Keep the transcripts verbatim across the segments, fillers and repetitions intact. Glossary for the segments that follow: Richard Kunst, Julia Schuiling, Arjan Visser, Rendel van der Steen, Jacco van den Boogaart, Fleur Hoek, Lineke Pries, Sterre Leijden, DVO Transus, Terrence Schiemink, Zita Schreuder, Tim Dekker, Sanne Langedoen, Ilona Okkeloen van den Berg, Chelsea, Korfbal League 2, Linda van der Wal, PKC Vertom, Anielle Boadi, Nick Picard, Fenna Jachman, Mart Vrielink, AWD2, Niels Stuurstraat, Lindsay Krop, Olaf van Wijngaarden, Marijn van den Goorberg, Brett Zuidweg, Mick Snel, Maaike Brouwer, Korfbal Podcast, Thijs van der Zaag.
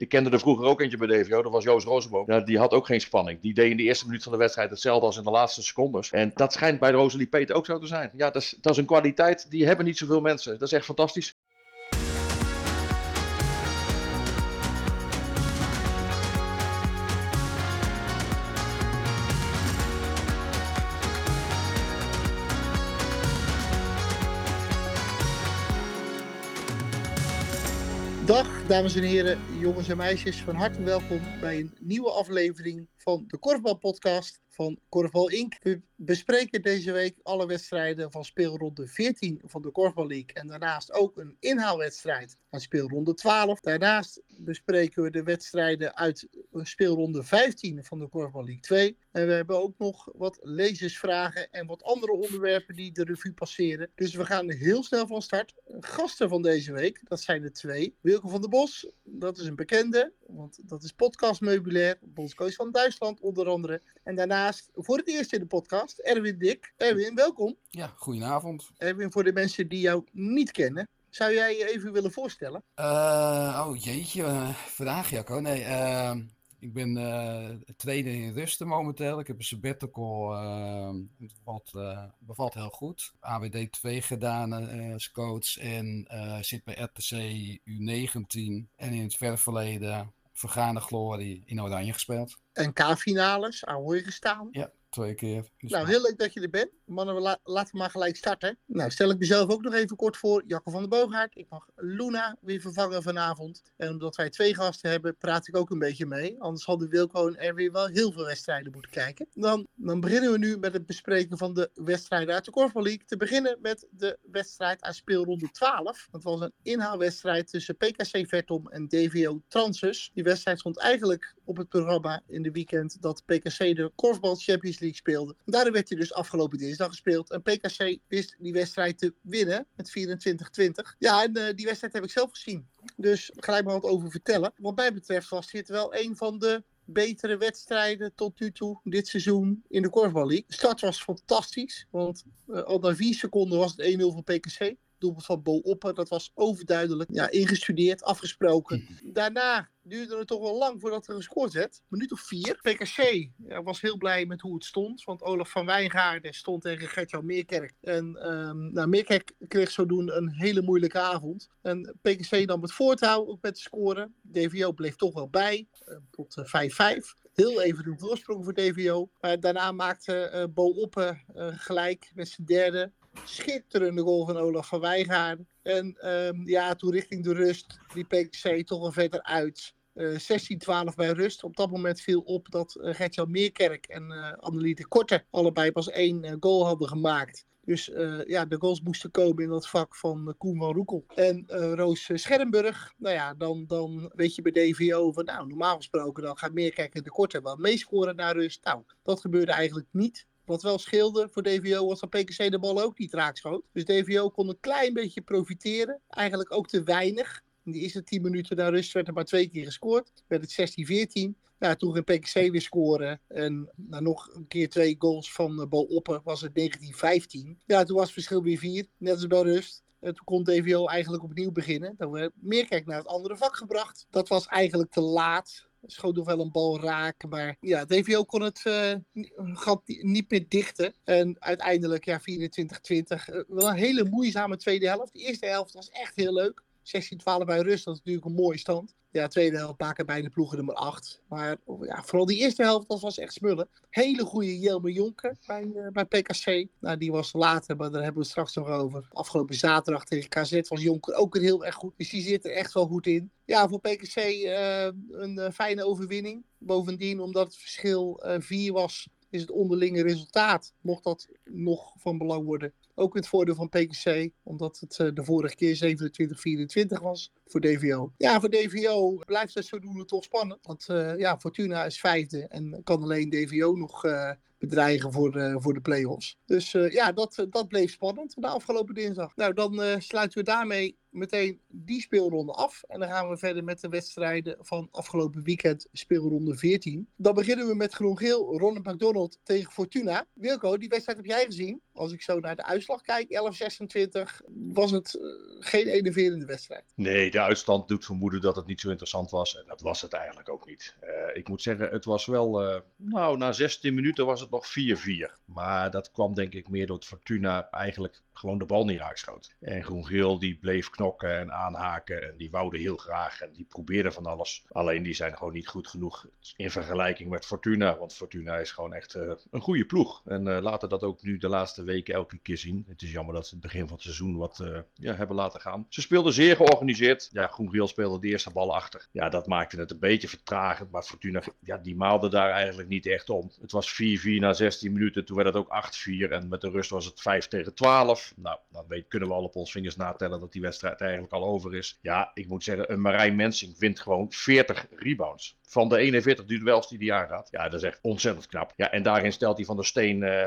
Ik kende er vroeger ook eentje bij D V O, dat was Joost Rozenboom. Ja, die had ook geen spanning. Die deed in de eerste minuut van de wedstrijd hetzelfde als in de laatste secondes. En dat schijnt bij Rosalie Peter ook zo te zijn. Ja, dat is, dat is een kwaliteit, die hebben niet zoveel mensen. Dat is echt fantastisch. Dag dames en heren, jongens en meisjes, van harte welkom bij een nieuwe aflevering van de Korfbal Podcast van Korfbal Incorporated. We bespreken deze week alle wedstrijden van speelronde veertien van de Korfbal League en daarnaast ook een inhaalwedstrijd aan speelronde twaalf. Daarnaast bespreken we de wedstrijden uit speelronde vijftien van de Korfbal League twee. En we hebben ook nog wat lezersvragen en wat andere onderwerpen die de revue passeren. Dus we gaan heel snel van start. Gasten van deze week, dat zijn er twee. Wilco van den Bos, dat is een bekende, want dat is podcastmeubilair, bondscoach van Duitsland onder andere. En daarnaast, voor het eerst in de podcast, Erwin Dik. Erwin, welkom. Ja, goedenavond. Erwin, voor de mensen die jou niet kennen, zou jij je even willen voorstellen? Uh, oh jeetje, uh, vraag Jacco. Nee, uh, ik ben uh, tweede in rusten momenteel. Ik heb een sabbatical, uh, wat uh, bevalt heel goed. A W D twee gedaan uh, als coach en uh, zit bij R T C U negentien. En in het verre verleden, vergane glorie, in Oranje gespeeld. En K-finales, Ahoy gestaan. Ja. Twee keer. Dus nou, heel leuk dat je er bent. Mannen, la- laten we maar gelijk starten. Nou, stel ik mezelf ook nog even kort voor. Jacco van den Boogaart. Ik mag Luna weer vervangen vanavond. En omdat wij twee gasten hebben, praat ik ook een beetje mee. Anders hadden Wilco en Erwin wel heel veel wedstrijden moeten kijken. Dan, dan beginnen we nu met het bespreken van de wedstrijden uit de Korfbal League. Te beginnen met de wedstrijd aan speelronde twaalf. Dat was een inhaalwedstrijd tussen P K C Vertom en D V O Transus. Die wedstrijd stond eigenlijk op het programma in de weekend dat P K C de Korfbal Champions League speelde. Daardoor werd hij dus afgelopen dinsdag gespeeld. En P K C wist die wedstrijd te winnen met vierentwintig twintig. Ja, en uh, die wedstrijd heb ik zelf gezien. Dus gelijk maar wat over vertellen. Wat mij betreft was dit wel een van de betere wedstrijden tot nu toe dit seizoen in de Korfbal League. De start was fantastisch, want uh, al na vier seconden was het een nul voor P K C. Doelpunt van Bo Oppen, dat was overduidelijk. Ja, ingestudeerd, afgesproken. Daarna duurde het toch wel lang voordat er gescoord werd. Minuut of vier. P K C ja, was heel blij met hoe het stond. Want Olaf van Wijngaarden stond tegen Gertjan Meerkerk. En um, nou, Meerkerk kreeg zodoende een hele moeilijke avond. En P K C nam het voortouw ook met scoren. D V O bleef toch wel bij. Uh, tot uh, vijf vijf. Heel even een voorsprong voor D V O. Maar daarna maakte uh, Bo Oppen uh, gelijk met zijn derde. Schitterende goal van Olaf van Wijngaarden. En um, ja, toen richting de rust liep P K C toch wel verder uit. Uh, zestien twaalf bij rust. Op dat moment viel op dat uh, Gertjan Meerkerk en uh, Annelie de Korte allebei pas één uh, goal hadden gemaakt. Dus uh, ja, de goals moesten komen in dat vak van uh, Koen van Roekel. En uh, Roos Schermburg. Nou ja, dan, dan weet je bij D V O van nou, normaal gesproken dan gaat Meerkerk en de Korte wel meescoren naar rust. Nou, dat gebeurde eigenlijk niet. Wat wel scheelde voor D V O was dat P K C de bal ook niet raak schoot. Dus D V O kon een klein beetje profiteren. Eigenlijk ook te weinig. In die eerste tien minuten na rust werd er maar twee keer gescoord. Werd het zestien veertien. Nou, toen ging P K C weer scoren. En nou, nog een keer twee goals van Bo Oppen was het negentien vijftien. Ja, toen was het verschil weer vier. Net als bij rust. En toen kon D V O eigenlijk opnieuw beginnen. Dan werd Meerkerk naar het andere vak gebracht. Dat was eigenlijk te laat. Schoot nog wel een bal raak, maar ja, D V O kon het uh, gat niet meer dichten. En uiteindelijk, ja, vierentwintig twintig. Uh, wel een hele moeizame tweede helft. De eerste helft was echt heel leuk. zestien twaalf bij rust, dat is natuurlijk een mooie stand. Ja, tweede helft maken beide ploegen nummer acht. Maar ja, vooral die eerste helft, dat was echt smullen. Hele goede Jelmer Jonker bij, uh, bij P K C. Nou, die was later, maar daar hebben we het straks nog over. Afgelopen zaterdag tegen K Z was Jonker ook een heel erg goed. Dus die zit er echt wel goed in. Ja, voor P K C uh, een uh, fijne overwinning. Bovendien, omdat het verschil vier uh, was, is het onderlinge resultaat, mocht dat nog van belang worden, ook in het voordeel van P K C, omdat het uh, de vorige keer zevenentwintig vierentwintig was voor D V O. Ja, voor D V O blijft het zodoende toch spannend, want uh, ja, Fortuna is vijfde en kan alleen D V O nog uh, bedreigen voor, uh, voor de play-offs. Dus uh, ja, dat, uh, dat bleef spannend de afgelopen dinsdag. Nou, dan uh, sluiten we daarmee meteen die speelronde af. En dan gaan we verder met de wedstrijden van afgelopen weekend, speelronde veertien. Dan beginnen we met Groen-geel, Ronald McDonald tegen Fortuna. Wilco, die wedstrijd heb jij gezien, als ik zo naar de uitzending uitslag kijkt, elf zesentwintig, was het uh, geen enerverende wedstrijd. Nee, de uitstand doet vermoeden dat het niet zo interessant was. En dat was het eigenlijk ook niet. Uh, ik moet zeggen, het was wel... Uh, nou, na zestien minuten was het nog vier vier. Maar dat kwam denk ik meer doordat Fortuna eigenlijk gewoon de bal niet uitschoot. En Groen-geel die bleef knokken en aanhaken. En die wouden heel graag en die probeerden van alles. Alleen die zijn gewoon niet goed genoeg in vergelijking met Fortuna. Want Fortuna is gewoon echt uh, een goede ploeg. En uh, laten dat ook nu de laatste weken elke keer zien. Het is jammer dat ze het begin van het seizoen wat uh, ja, hebben laten gaan. Ze speelden zeer georganiseerd. Ja, Groen-geel speelde de eerste bal achter. Ja, dat maakte het een beetje vertragend. Maar Fortuna, ja, die maalde daar eigenlijk niet echt om. Het was vier vier na zestien minuten. Toen werd het ook acht vier. En met de rust was het vijf tegen twaalf. Nou, dan weet, kunnen we al op ons vingers natellen dat die wedstrijd eigenlijk al over is. Ja, ik moet zeggen, een Marijn Mensing wint gewoon veertig rebounds. Van de eenenveertig duels die hij aangaat. Ja, dat is echt ontzettend knap. Ja, en daarin stelt hij Van der Steen... Uh,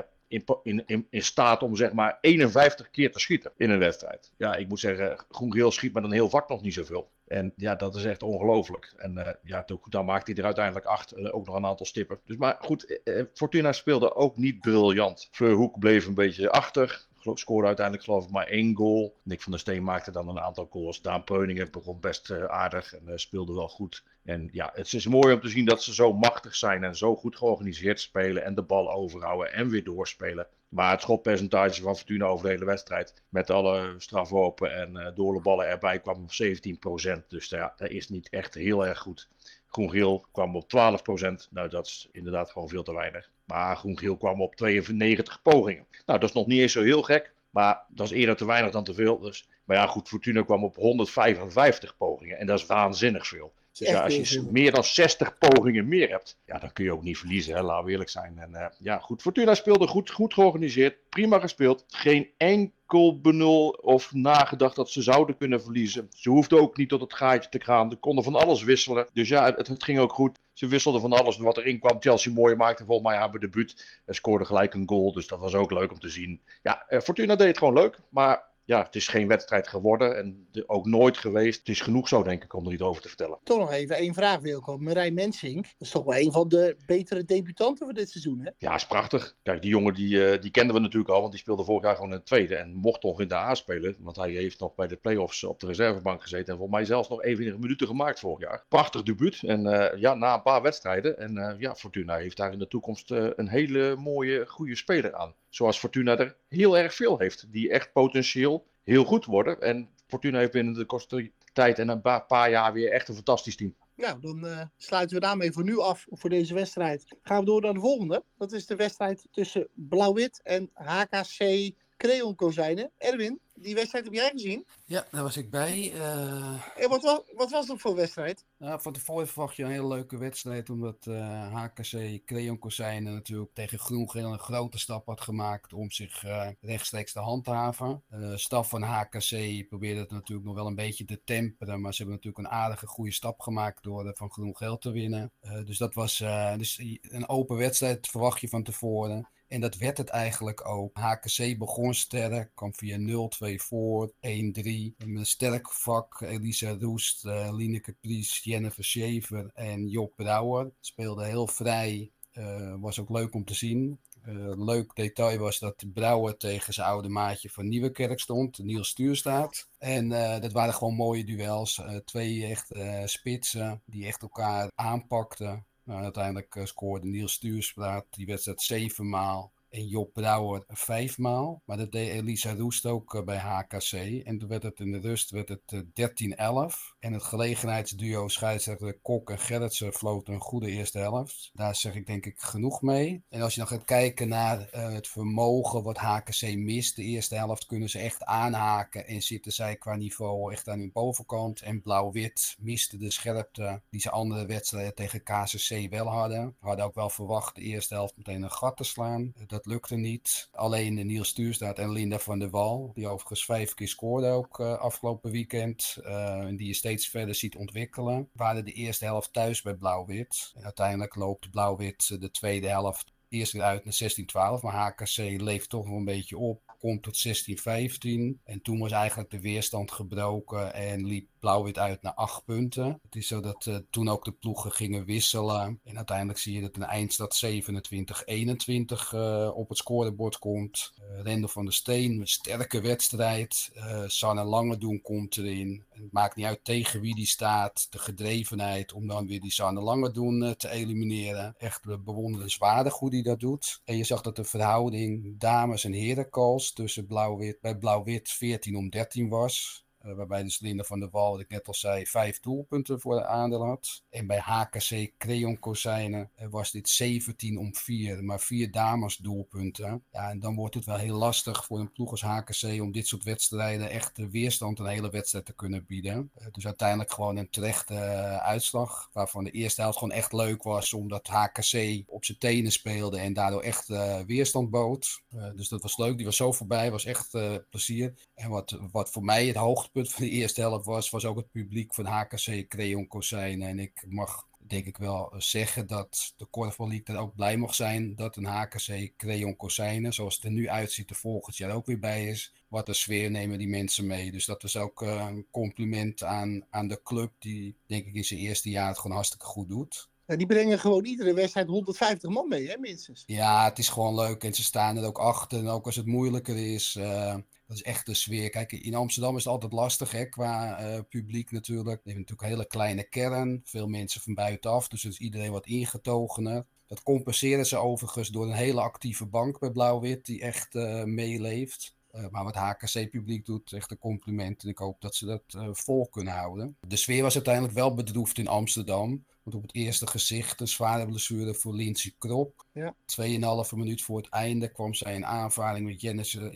In, in, in staat om zeg maar eenenvijftig keer te schieten in een wedstrijd. Ja, ik moet zeggen, Groen-geel schiet met een heel vak nog niet zoveel. En ja, dat is echt ongelooflijk. En uh, ja, dan maakt hij er uiteindelijk acht, uh, ook nog een aantal stippen. Dus maar goed, uh, Fortuna speelde ook niet briljant. Fleur Hoek bleef een beetje achter. Scoorde uiteindelijk geloof ik maar één goal. Nick van der Steen maakte dan een aantal goals. Daan Peuningen begon best uh, aardig en uh, speelde wel goed. En ja, het is mooi om te zien dat ze zo machtig zijn en zo goed georganiseerd spelen en de bal overhouden en weer doorspelen. Maar het schotpercentage van Fortuna over de hele wedstrijd met alle strafworpen en uh, doorballen erbij kwam op zeventien procent. Dus uh, ja, dat is niet echt heel erg goed. Groen-geel kwam op twaalf procent. Nou, dat is inderdaad gewoon veel te weinig. Maar Groen-geel kwam op tweeënnegentig pogingen. Nou, dat is nog niet eens zo heel gek. Maar dat is eerder te weinig dan te veel. Dus. Maar ja, goed, Fortuna kwam op honderdvijfenvijftig pogingen. En dat is waanzinnig veel. Dus ja, als je meer dan zestig pogingen meer hebt, ja, dan kun je ook niet verliezen, hè? Laten we eerlijk zijn. En uh, ja, goed, Fortuna speelde goed, goed georganiseerd, prima gespeeld. Geen enkel benul of nagedacht dat ze zouden kunnen verliezen. Ze hoefden ook niet tot het gaatje te gaan, ze konden van alles wisselen. Dus ja, het, het ging ook goed. Ze wisselden van alles wat erin kwam. Chelsea Mooij maakte volgens mij haar debuut en scoorde gelijk een goal, dus dat was ook leuk om te zien. Ja, uh, Fortuna deed het gewoon leuk, maar... Ja, het is geen wedstrijd geworden en ook nooit geweest. Het is genoeg zo, denk ik, om er niet over te vertellen. Toch nog even één vraag, Wilco. Marijn Mensing, dat is toch wel een van de betere debutanten van dit seizoen, hè? Ja, is prachtig. Kijk, die jongen die, die kenden we natuurlijk al, want die speelde vorig jaar gewoon in het tweede. En mocht nog in de A spelen, want hij heeft nog bij de play-offs op de reservebank gezeten. En volgens mij zelfs nog evenveel minuten gemaakt vorig jaar. Prachtig debuut. En uh, ja, na een paar wedstrijden. En uh, ja, Fortuna heeft daar in de toekomst uh, een hele mooie, goede speler aan. Zoals Fortuna er heel erg veel heeft. Die echt potentieel heel goed worden. En Fortuna heeft binnen de korte tijd en een paar jaar weer echt een fantastisch team. Nou, dan uh, sluiten we daarmee voor nu af voor deze wedstrijd. Gaan we door naar de volgende. Dat is de wedstrijd tussen Blauw-Wit en H K C Creon Kozijnen. Erwin, die wedstrijd heb jij gezien? Ja, daar was ik bij. Uh... En wat, was, wat was dat voor wedstrijd? Nou, van tevoren verwacht je een hele leuke wedstrijd. Omdat uh, H K C Creon Kozijnen natuurlijk tegen Groen-geel een grote stap had gemaakt om zich uh, rechtstreeks te handhaven. De uh, staf van H K C probeerde het natuurlijk nog wel een beetje te temperen. Maar ze hebben natuurlijk een aardige goede stap gemaakt door uh, van Groen-geel te winnen. Uh, dus dat was uh, dus een open wedstrijd, verwacht je van tevoren. En dat werd het eigenlijk ook. H K C begon sterk, kwam via nul twee voor, één drie. Met een sterk vak, Elisa Roest, uh, Lineke Pries, Jennifer Schaefer en Jop Brouwer. Speelden heel vrij, uh, was ook leuk om te zien. Uh, leuk detail was dat Brouwer tegen zijn oude maatje van Nieuwekerk stond, Niels Stuurstraat. En uh, dat waren gewoon mooie duels. Uh, twee echt uh, spitsen die echt elkaar aanpakten. Nou, uiteindelijk uh, scoorde Niels Stuurstraat die wedstrijd zeven maal en Jop Brouwer vijf maal. Maar dat deed Elisa Roest ook uh, bij H K C. En toen werd het in de rust werd het uh, dertien elf. En het gelegenheidsduo scheidsrechter Kok en Gerritsen floten een goede eerste helft. Daar zeg ik denk ik genoeg mee. En als je dan gaat kijken naar uh, het vermogen wat H K C mist. De eerste helft kunnen ze echt aanhaken. En zitten zij qua niveau echt aan hun bovenkant. En Blauw-Wit miste de scherpte die ze andere wedstrijden tegen K C C wel hadden. We hadden ook wel verwacht de eerste helft meteen een gat te slaan. Dat lukte niet. Alleen Niels Stuurstraat en Linda van der Wal, die overigens vijf keer scoorde ook uh, afgelopen weekend. Uh, en die je steeds verder ziet ontwikkelen. Waren de eerste helft thuis bij Blauw-Wit. En uiteindelijk loopt Blauw-Wit uh, de tweede helft eerst weer uit naar zestien twaalf. Maar H K C leeft toch nog een beetje op. Komt tot zestien vijftien. En toen was eigenlijk de weerstand gebroken en liep Blauw-Wit uit naar acht punten. Het is zo dat uh, toen ook de ploegen gingen wisselen. En uiteindelijk zie je dat een eindstad zevenentwintig eenentwintig uh, op het scorebord komt. Uh, Rendel van der Steen, een sterke wedstrijd. Uh, Sanne Langedoen komt erin. Het maakt niet uit tegen wie die staat. De gedrevenheid om dan weer die Sanne Langedoen uh, te elimineren. Echt bewonderenswaardig hoe die dat doet. En je zag dat de verhouding dames- en herencalls tussen Blauw-Wit, bij Blauw-Wit veertien om dertien was. Uh, waarbij dus Linda van der Wal, wat ik net al zei, vijf doelpunten voor de aandeel had. En bij H K C Creon Kozijnen uh, was dit zeventien om vier, maar vier dames doelpunten. Ja, en dan wordt het wel heel lastig voor een ploeg als H K C om dit soort wedstrijden echt de weerstand een hele wedstrijd te kunnen bieden. Uh, dus uiteindelijk gewoon een terechte uh, uitslag, waarvan de eerste helft gewoon echt leuk was, omdat H K C op zijn tenen speelde en daardoor echt uh, weerstand bood. Uh, dus dat was leuk, die was zo voorbij, was echt uh, plezier. En wat, wat voor mij het hoogtepunt punt van de eerste helft was, was ook het publiek van H K C Creon Kozijnen. En ik mag denk ik wel zeggen dat de Korfbal League er ook blij mag zijn dat een H K C Creon Kozijnen, zoals het er nu uitziet, er volgend jaar ook weer bij is. Wat een sfeer nemen die mensen mee. Dus dat is ook uh, een compliment aan, aan de club die denk ik in zijn eerste jaar het gewoon hartstikke goed doet. Nou, die brengen gewoon iedere wedstrijd honderdvijftig man mee, hè, minstens. Ja, het is gewoon leuk en ze staan er ook achter. En ook als het moeilijker is, uh, dat is echt de sfeer. Kijk, in Amsterdam is het altijd lastig, hè, qua uh, publiek natuurlijk. Je hebt natuurlijk een hele kleine kern, veel mensen van buitenaf. Dus is iedereen wat ingetogener. Dat compenseren ze overigens door een hele actieve bank bij Blauw-Wit die echt uh, meeleeft. Uh, maar wat H K C-publiek doet, echt een compliment. En ik hoop dat ze dat uh, vol kunnen houden. De sfeer was uiteindelijk wel bedroefd in Amsterdam. Want op het eerste gezicht een zware blessure voor Lindsay Krop. Ja. Tweeënhalve minuut voor het einde kwam zij in aanvaring met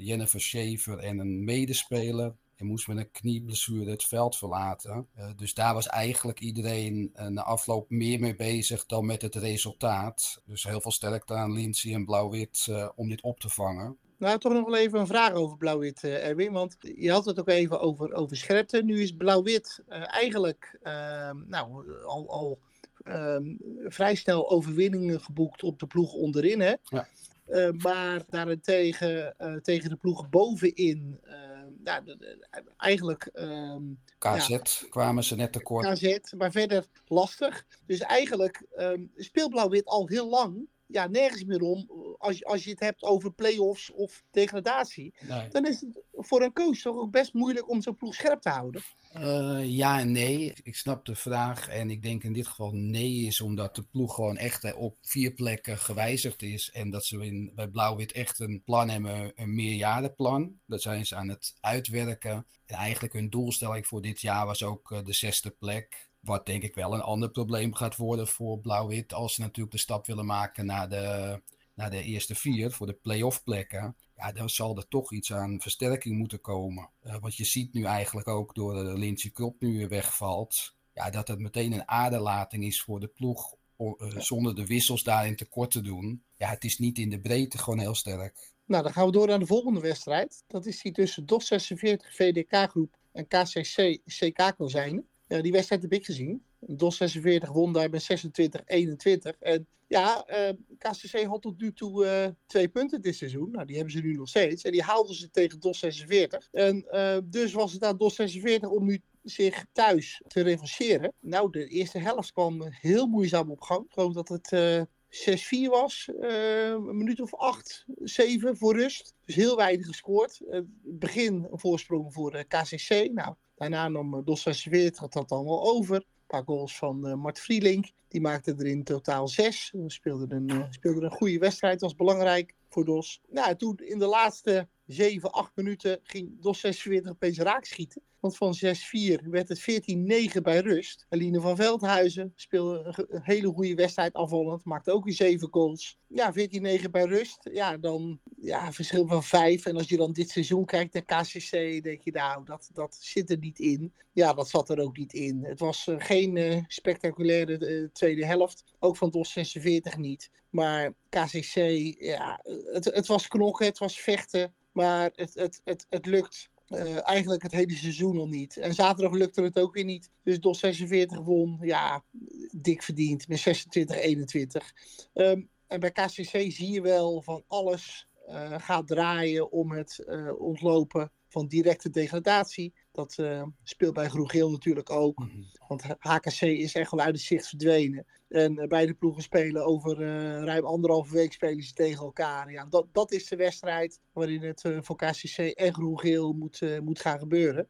Jennifer Schaefer en een medespeler. En moest met een knieblessure het veld verlaten. Uh, dus daar was eigenlijk iedereen uh, na afloop meer mee bezig dan met het resultaat. Dus heel veel sterkte aan Lindsay en Blauw-Wit uh, om dit op te vangen. Nou, toch nog wel even een vraag over Blauw-Wit, uh, Erwin. Want je had het ook even over, over scherpte. Nu is Blauw-Wit uh, eigenlijk uh, nou, al... al... Um, vrij snel overwinningen geboekt op de ploeg onderin. Hè? Ja. Uh, maar daarentegen uh, tegen de ploeg bovenin. Uh, nou, de, de, eigenlijk. Um, K Z ja, kwamen ze net tekort. K Z, maar verder lastig. Dus eigenlijk um, speelt Blauw-Wit al heel lang. Ja, nergens meer om. Als, als je het hebt over play-offs of degradatie. Nee. Dan is het voor een coach toch ook best moeilijk om zo'n ploeg scherp te houden. Uh, ja en nee. Ik snap de vraag en ik denk in dit geval nee is omdat de ploeg gewoon echt op vier plekken gewijzigd is. En dat ze in, bij Blauw-Wit echt een plan hebben, een meerjarenplan. Dat zijn ze aan het uitwerken. En eigenlijk hun doelstelling voor dit jaar was ook de zesde plek. Wat denk ik wel een ander probleem gaat worden voor Blauw-Wit als ze natuurlijk de stap willen maken naar de, naar de eerste vier voor de play-off plekken. Ja, dan zal er toch iets aan versterking moeten komen. Uh, want je ziet nu eigenlijk ook door de Lindsay Krop nu weer wegvalt, ja, dat het meteen een aderlating is voor de ploeg o, uh, zonder de wissels daarin tekort te doen. Ja, het is niet in de breedte gewoon heel sterk. Nou, dan gaan we door naar de volgende wedstrijd. Dat is die tussen D O S zesenveertig-V D K-groep en K C C/C K-kozijnen. Ja, die wedstrijd heb ik gezien. D O S zesenveertig won daar met zesentwintig eenentwintig. En ja, uh, K C C had tot nu toe uh, twee punten dit seizoen. Nou, die hebben ze nu nog steeds. En die haalden ze tegen D O S zesenveertig. En uh, dus was het aan D O S zesenveertig om nu zich thuis te revancheren. Nou, de eerste helft kwam heel moeizaam op gang. Ik geloof dat het uh, zes vier was. Uh, een minuut of acht, zeven voor rust. Dus heel weinig gescoord. Uh, begin een voorsprong voor uh, K C C. Nou... Daarna nam D O S zesenveertig dat dan wel over. Een paar goals van uh, Mart Vrielink. Die maakte er in totaal zes. We speelden een, uh, speelden een goede wedstrijd. Dat was belangrijk voor D O S. Nou, toen in de laatste zeven, acht minuten ging D O S zesenveertig opeens raak schieten. Want van zes vier werd het veertien negen bij rust. Aline van Veldhuizen speelde een, ge- een hele goede wedstrijd afvallend. Maakte ook weer zeven goals. Ja, veertien negen bij rust. Ja, dan ja, verschil van vijf. En als je dan dit seizoen kijkt naar K C C, denk je nou, dat, dat zit er niet in. Ja, dat zat er ook niet in. Het was uh, geen uh, spectaculaire uh, tweede helft. Ook van D O S zesenveertig niet. Maar K C C, ja, het, het was knokken, het was vechten. Maar het, het, het, het lukt uh, eigenlijk het hele seizoen al niet. En zaterdag lukte het ook weer niet. Dus D O S zesenveertig won, ja, dik verdiend met zesentwintig eenentwintig. Um, en bij K C C zie je wel van alles uh, gaat draaien om het uh, ontlopen van directe degradatie. Dat uh, speelt bij Groen-geel natuurlijk ook. Mm-hmm. Want H K C is echt wel uit het zicht verdwenen. En uh, beide ploegen spelen over uh, ruim anderhalve week spelen ze tegen elkaar. Ja, dat, dat is de wedstrijd waarin het uh, voor K C C en Groen-geel moet, uh, moet gaan gebeuren.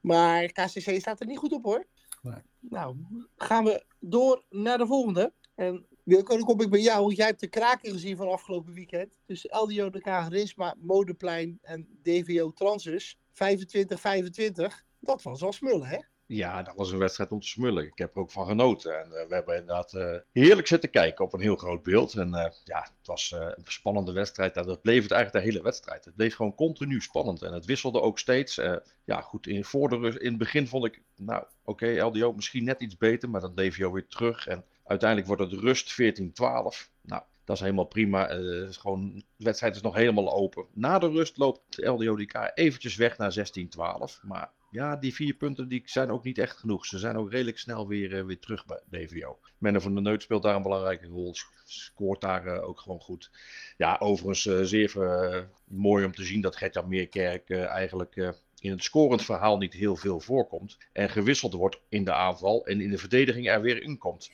Maar K C C staat er niet goed op hoor. Nee. Nou, gaan we door naar de volgende. En dan kom ik bij jou, want jij hebt de kraken gezien van afgelopen weekend. Tussen L D O D K, Risma, Modeplein en D V O Transus. vijfentwintig vijfentwintig, dat was al smullen, hè? Ja, dat was een wedstrijd om te smullen. Ik heb er ook van genoten. En uh, we hebben inderdaad uh, heerlijk zitten kijken op een heel groot beeld. En uh, ja, het was uh, een spannende wedstrijd. En dat bleef het eigenlijk de hele wedstrijd. Het bleef gewoon continu spannend. En het wisselde ook steeds. Uh, ja, goed, in, voor de rust, in het begin vond ik, nou, oké, okay, L D O misschien net iets beter. Maar dan D V O weer terug. En uiteindelijk wordt het rust veertien twaalf. Nou, dat is helemaal prima. Uh, is gewoon, de wedstrijd is nog helemaal open. Na de rust loopt L D O D K eventjes weg naar zestien twaalf. Maar ja, die vier punten die zijn ook niet echt genoeg. Ze zijn ook redelijk snel weer, uh, weer terug bij D V O. Menno van der Neut speelt daar een belangrijke rol. Scoort daar uh, ook gewoon goed. Ja, overigens uh, zeer uh, mooi om te zien dat Gertjan Meerkerk uh, eigenlijk... Uh, in het scorend verhaal niet heel veel voorkomt. En gewisseld wordt in de aanval en in de verdediging er weer in komt.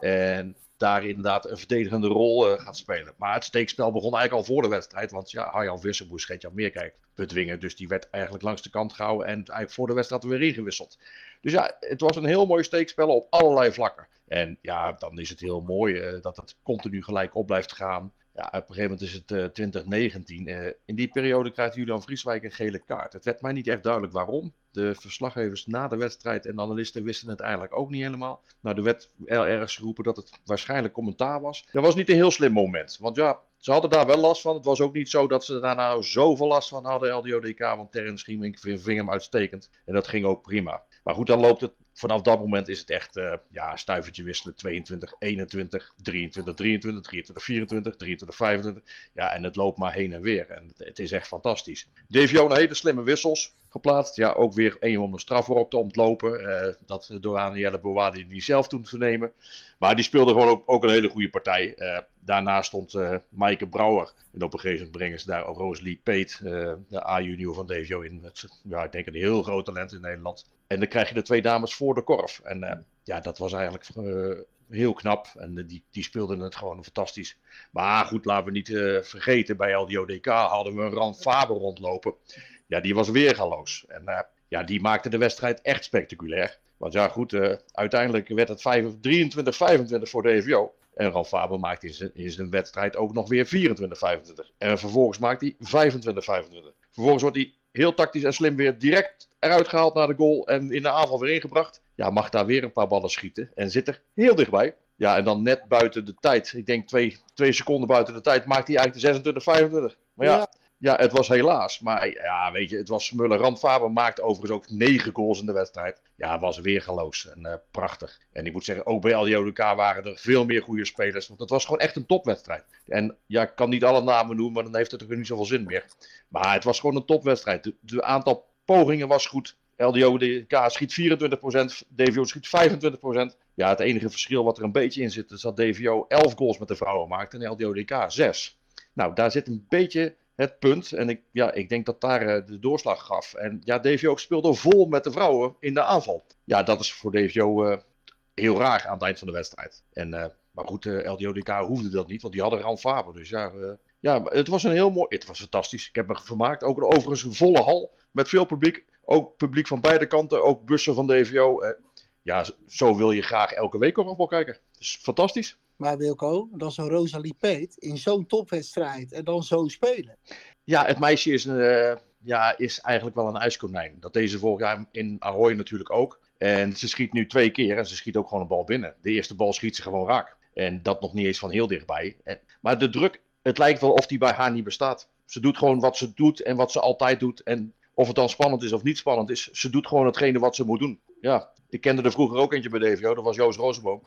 En daar inderdaad een verdedigende rol uh, gaat spelen. Maar het steekspel begon eigenlijk al voor de wedstrijd. Want ja, Arjan Visser moest Gertjan Meerkerk bedwingen. Dus die werd eigenlijk langs de kant gehouden. En eigenlijk voor de wedstrijd weer ingewisseld. Dus ja, het was een heel mooi steekspel op allerlei vlakken. En ja, dan is het heel mooi uh, dat het continu gelijk op blijft gaan. Ja, op een gegeven moment is het uh, twintig negentien. Uh, in die periode krijgt Julian Vrieswijk een gele kaart. Het werd mij niet echt duidelijk waarom. De verslaggevers na de wedstrijd en de analisten wisten het eigenlijk ook niet helemaal. Nou, er werd ergens geroepen dat het waarschijnlijk commentaar was. Dat was niet een heel slim moment. Want ja, ze hadden daar wel last van. Het was ook niet zo dat ze daar nou zoveel last van hadden, L D O D K. Want Terrence Schiemink ving hem uitstekend. En dat ging ook prima. Maar goed, dan loopt het. Vanaf dat moment is het echt uh, ja, stuivertje wisselen. tweeëntwintig, eenentwintig, drieëntwintig, drieëntwintig, drieëntwintig, vierentwintig, drieëntwintig, vijfentwintig. Ja, en het loopt maar heen en weer. En het is echt fantastisch. D V O een hele slimme wissels geplaatst. Ja, ook weer één om de strafworp te ontlopen. Uh, dat door Anielle Boadi die zelf toen vernemen. Maar die speelde gewoon ook, ook een hele goede partij. Uh, daarna stond uh, Maaike Brouwer. En op een gegeven moment brengen ze daar Rosalie Peter, uh, de A-junior van D V O in. Het, ja, ik denk een heel groot talent in Nederland. En dan krijg je de twee dames voor de korf. En uh, ja, dat was eigenlijk uh, heel knap. En uh, die, die speelden het gewoon fantastisch. Maar goed, laten we niet uh, vergeten. Bij L D O D K hadden we een Rand Faber rondlopen. Ja, die was weergaloos. En uh, ja, die maakte de wedstrijd echt spectaculair. Want ja, goed, uh, uiteindelijk werd het drieëntwintig vijfentwintig voor de D V O. En Rand Faber maakte in zijn, in zijn wedstrijd ook nog weer vierentwintig vijfentwintig. En vervolgens maakt hij vijfentwintig vijfentwintig. Vervolgens wordt hij heel tactisch en slim weer direct eruit gehaald naar de goal en in de aanval weer ingebracht. Ja, mag daar weer een paar ballen schieten en zit er heel dichtbij. Ja, en dan net buiten de tijd, ik denk twee, twee seconden buiten de tijd, maakt hij eigenlijk de zesentwintig vijfentwintig. Maar ja, ja. ja, het was helaas. Maar ja, weet je, het was smullen. Rand Faber maakt overigens ook negen goals in de wedstrijd. Ja, was weergaloos en uh, prachtig. En ik moet zeggen, ook bij L D O D K waren er veel meer goede spelers. Want het was gewoon echt een topwedstrijd. En ja, ik kan niet alle namen noemen, maar dan heeft het er niet zoveel zin meer. Maar het was gewoon een topwedstrijd. Het aantal pogingen was goed. L D O D K schiet vierentwintig procent, D V O schiet vijfentwintig procent. Ja, het enige verschil wat er een beetje in zit is dat D V O elf goals met de vrouwen maakt en L D O D K zes. Nou, daar zit een beetje het punt. En ik, ja, ik denk dat daar uh, de doorslag gaf. En ja, D V O speelde vol met de vrouwen in de aanval. Ja, dat is voor D V O uh, heel raar aan het eind van de wedstrijd. En, uh, maar goed, uh, L D O D K hoefde dat niet, want die hadden Rand Faber. Dus ja, uh, ja, het was een heel mooi... Het was fantastisch. Ik heb me vermaakt. Ook overigens een volle hal met veel publiek. Ook publiek van beide kanten. Ook bussen van D V O. Uh, ja, zo wil je graag elke week korfbal kijken. Het is fantastisch. Maar Wilco, dan zo'n Rosalie Peet in zo'n topwedstrijd en dan zo spelen. Ja, het meisje is, uh, ja, is eigenlijk wel een ijskonijn. Dat deed ze vorig jaar in Ahoy natuurlijk ook. En ze schiet nu twee keer en ze schiet ook gewoon een bal binnen. De eerste bal schiet ze gewoon raak. En dat nog niet eens van heel dichtbij. En, maar de druk, het lijkt wel of die bij haar niet bestaat. Ze doet gewoon wat ze doet en wat ze altijd doet. En of het dan spannend is of niet spannend is, ze doet gewoon hetgene wat ze moet doen. Ja, ik kende er vroeger ook eentje bij D V O, dat was Joost Rozenboom.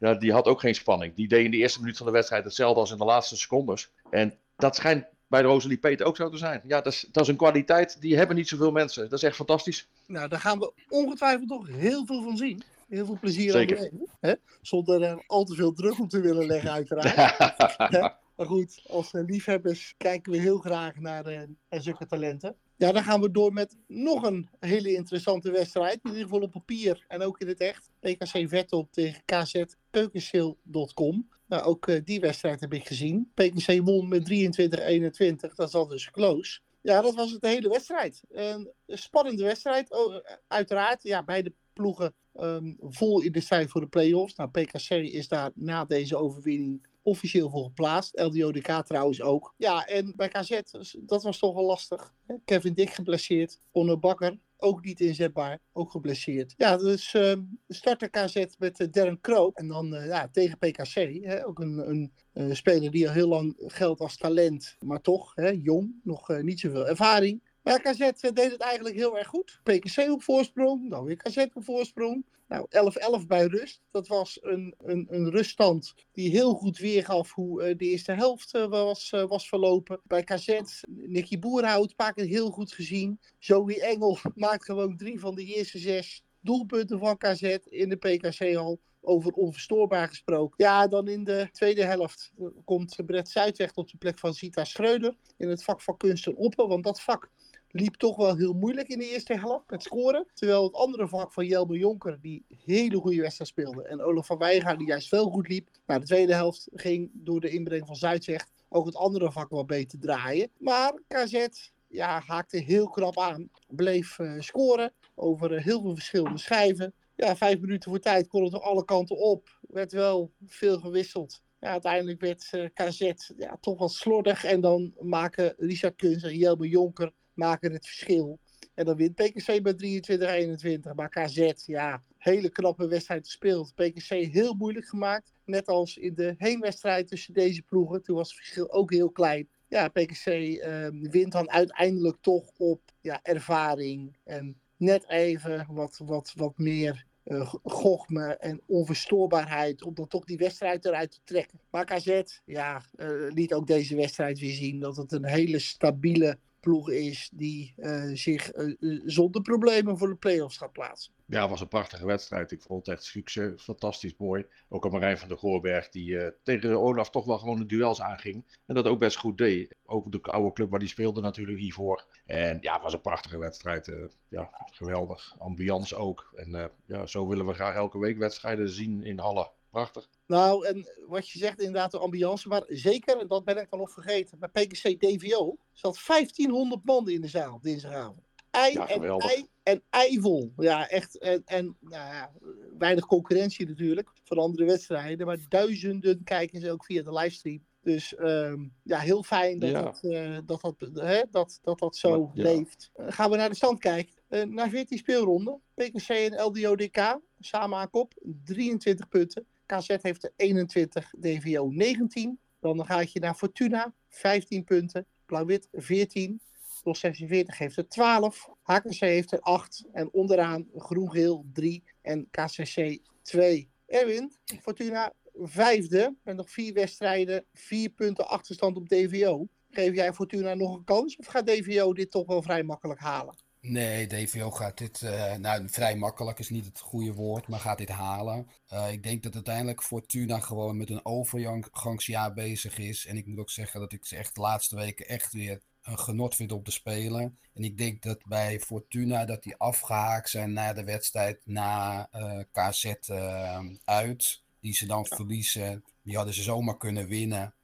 Ja, die had ook geen spanning. Die deed in de eerste minuut van de wedstrijd hetzelfde als in de laatste secondes. En dat schijnt bij Rosalie Peter ook zo te zijn. Ja, dat is, dat is een kwaliteit, die hebben niet zoveel mensen. Dat is echt fantastisch. Nou, daar gaan we ongetwijfeld nog heel veel van zien. Heel veel plezier aan beleven, hè? Zonder er al te veel druk op te willen leggen uiteraard. Maar goed, als liefhebbers kijken we heel graag naar uh, en zulke talenten. Ja, dan gaan we door met nog een hele interessante wedstrijd. In ieder geval op papier en ook in het echt. P K C Vertom tegen K Z Keukenschil punt com. Nou, ook uh, die wedstrijd heb ik gezien. P K C won met drieëntwintig eenentwintig. Dat zat dus close. Ja, dat was het de hele wedstrijd. Een spannende wedstrijd. Oh, uiteraard, ja, beide ploegen um, vol in de strijd voor de play-offs. Nou, P K C is daar na deze overwinning officieel voor geplaatst. L D O D K trouwens ook. Ja, en bij K Z, dat was toch wel lastig. Kevin Dick geblesseerd. Onno Bakker, ook niet inzetbaar. Ook geblesseerd. Ja, dus uh, starten K Z met uh, Darren Kroop. En dan uh, ja, tegen P K C. Hè, ook een, een uh, speler die al heel lang geldt als talent. Maar toch, hè, jong. Nog uh, niet zoveel ervaring. Maar K Z uh, deed het eigenlijk heel erg goed. P K C op voorsprong. Dan weer K Z op voorsprong. Nou, elf elf bij rust. Dat was een, een, een ruststand die heel goed weergaf hoe uh, de eerste helft uh, was, uh, was verlopen. Bij K Z, Nicky Boerhout, een paar keer heel goed gezien. Zoe Engel maakt gewoon drie van de eerste zes doelpunten van K Z in de P K C-hal. Over onverstoorbaar gesproken. Ja, dan in de tweede helft komt Brett Zuidweg op de plek van Zita Schreuder. In het vak van kunst en oppen, want dat vak liep toch wel heel moeilijk in de eerste helft met scoren. Terwijl het andere vak van Jelmer Jonker, die hele goede wedstrijd speelde. En Olaf van Wijngaarden, die juist wel goed liep. Maar de tweede helft ging door de inbreng van Zuidzeg ook het andere vak wel beter draaien. Maar K Z ja, haakte heel knap aan. Bleef uh, scoren over uh, heel veel verschillende schijven. Ja, vijf minuten voor tijd kon het alle kanten op. Werd wel veel gewisseld. Ja, uiteindelijk werd uh, K Z ja, toch wat slordig. En dan maken Richard Kunst en Jelmer Jonker maken het verschil. En dan wint P K C bij drieëntwintig eenentwintig. Maar K Z, ja, hele knappe wedstrijd gespeeld. P K C heel moeilijk gemaakt. Net als in de heenwedstrijd tussen deze ploegen. Toen was het verschil ook heel klein. Ja, P K C eh, wint dan uiteindelijk toch op ja, ervaring. En net even wat, wat, wat meer uh, gochme en onverstoorbaarheid. Om dan toch die wedstrijd eruit te trekken. Maar K Z, ja, uh, liet ook deze wedstrijd weer zien. Dat het een hele stabiele ploeg is die uh, zich uh, zonder problemen voor de play-offs gaat plaatsen. Ja, het was een prachtige wedstrijd. Ik vond het echt succes, fantastisch mooi. Ook aan Marijn van den Goorberg die uh, tegen Olaf toch wel gewoon de duels aanging. En dat ook best goed deed. Ook de oude club, maar die speelde natuurlijk hiervoor. En ja, het was een prachtige wedstrijd. Uh, ja, geweldig. Ambiance ook. En uh, ja, zo willen we graag elke week wedstrijden zien in Halle. Prachtig. Nou, en wat je zegt inderdaad de ambiance, maar zeker, en dat ben ik al nog vergeten, bij P K C D V O zat vijftienhonderd man in de zaal dinsdagavond. Ei ja, en ei en eivol. Ja, echt. En, en nou ja, weinig concurrentie natuurlijk van andere wedstrijden, maar duizenden kijkers ook via de livestream. Dus um, ja, heel fijn dat ja. dat, uh, dat, dat, hè, dat, dat dat zo ja. leeft. Uh, gaan we naar de stand kijken. Uh, na veertien speelronden, P K C en L D O D K samen aan kop, drieëntwintig punten. K Z heeft er eenentwintig, D V O negentien. Dan gaat je naar Fortuna, vijftien punten. Blauw-Wit veertien. D O S zesenveertig heeft er twaalf. H K C heeft er acht. En onderaan Groen-geel drie. En K C C twee. Erwin, Fortuna vijfde. Met nog vier wedstrijden, vier punten achterstand op D V O. Geef jij Fortuna nog een kans? Of gaat D V O dit toch wel vrij makkelijk halen? Nee, D V O gaat dit, uh, nou vrij makkelijk is niet het goede woord, maar gaat dit halen. Uh, ik denk dat uiteindelijk Fortuna gewoon met een overgangsjaar bezig is. En ik moet ook zeggen dat ik ze echt de laatste weken echt weer een genot vind om te spelen. En ik denk dat bij Fortuna dat die afgehaakt zijn na de wedstrijd, na uh, K Z uh, uit. Die ze dan verliezen, die hadden ze zomaar kunnen winnen.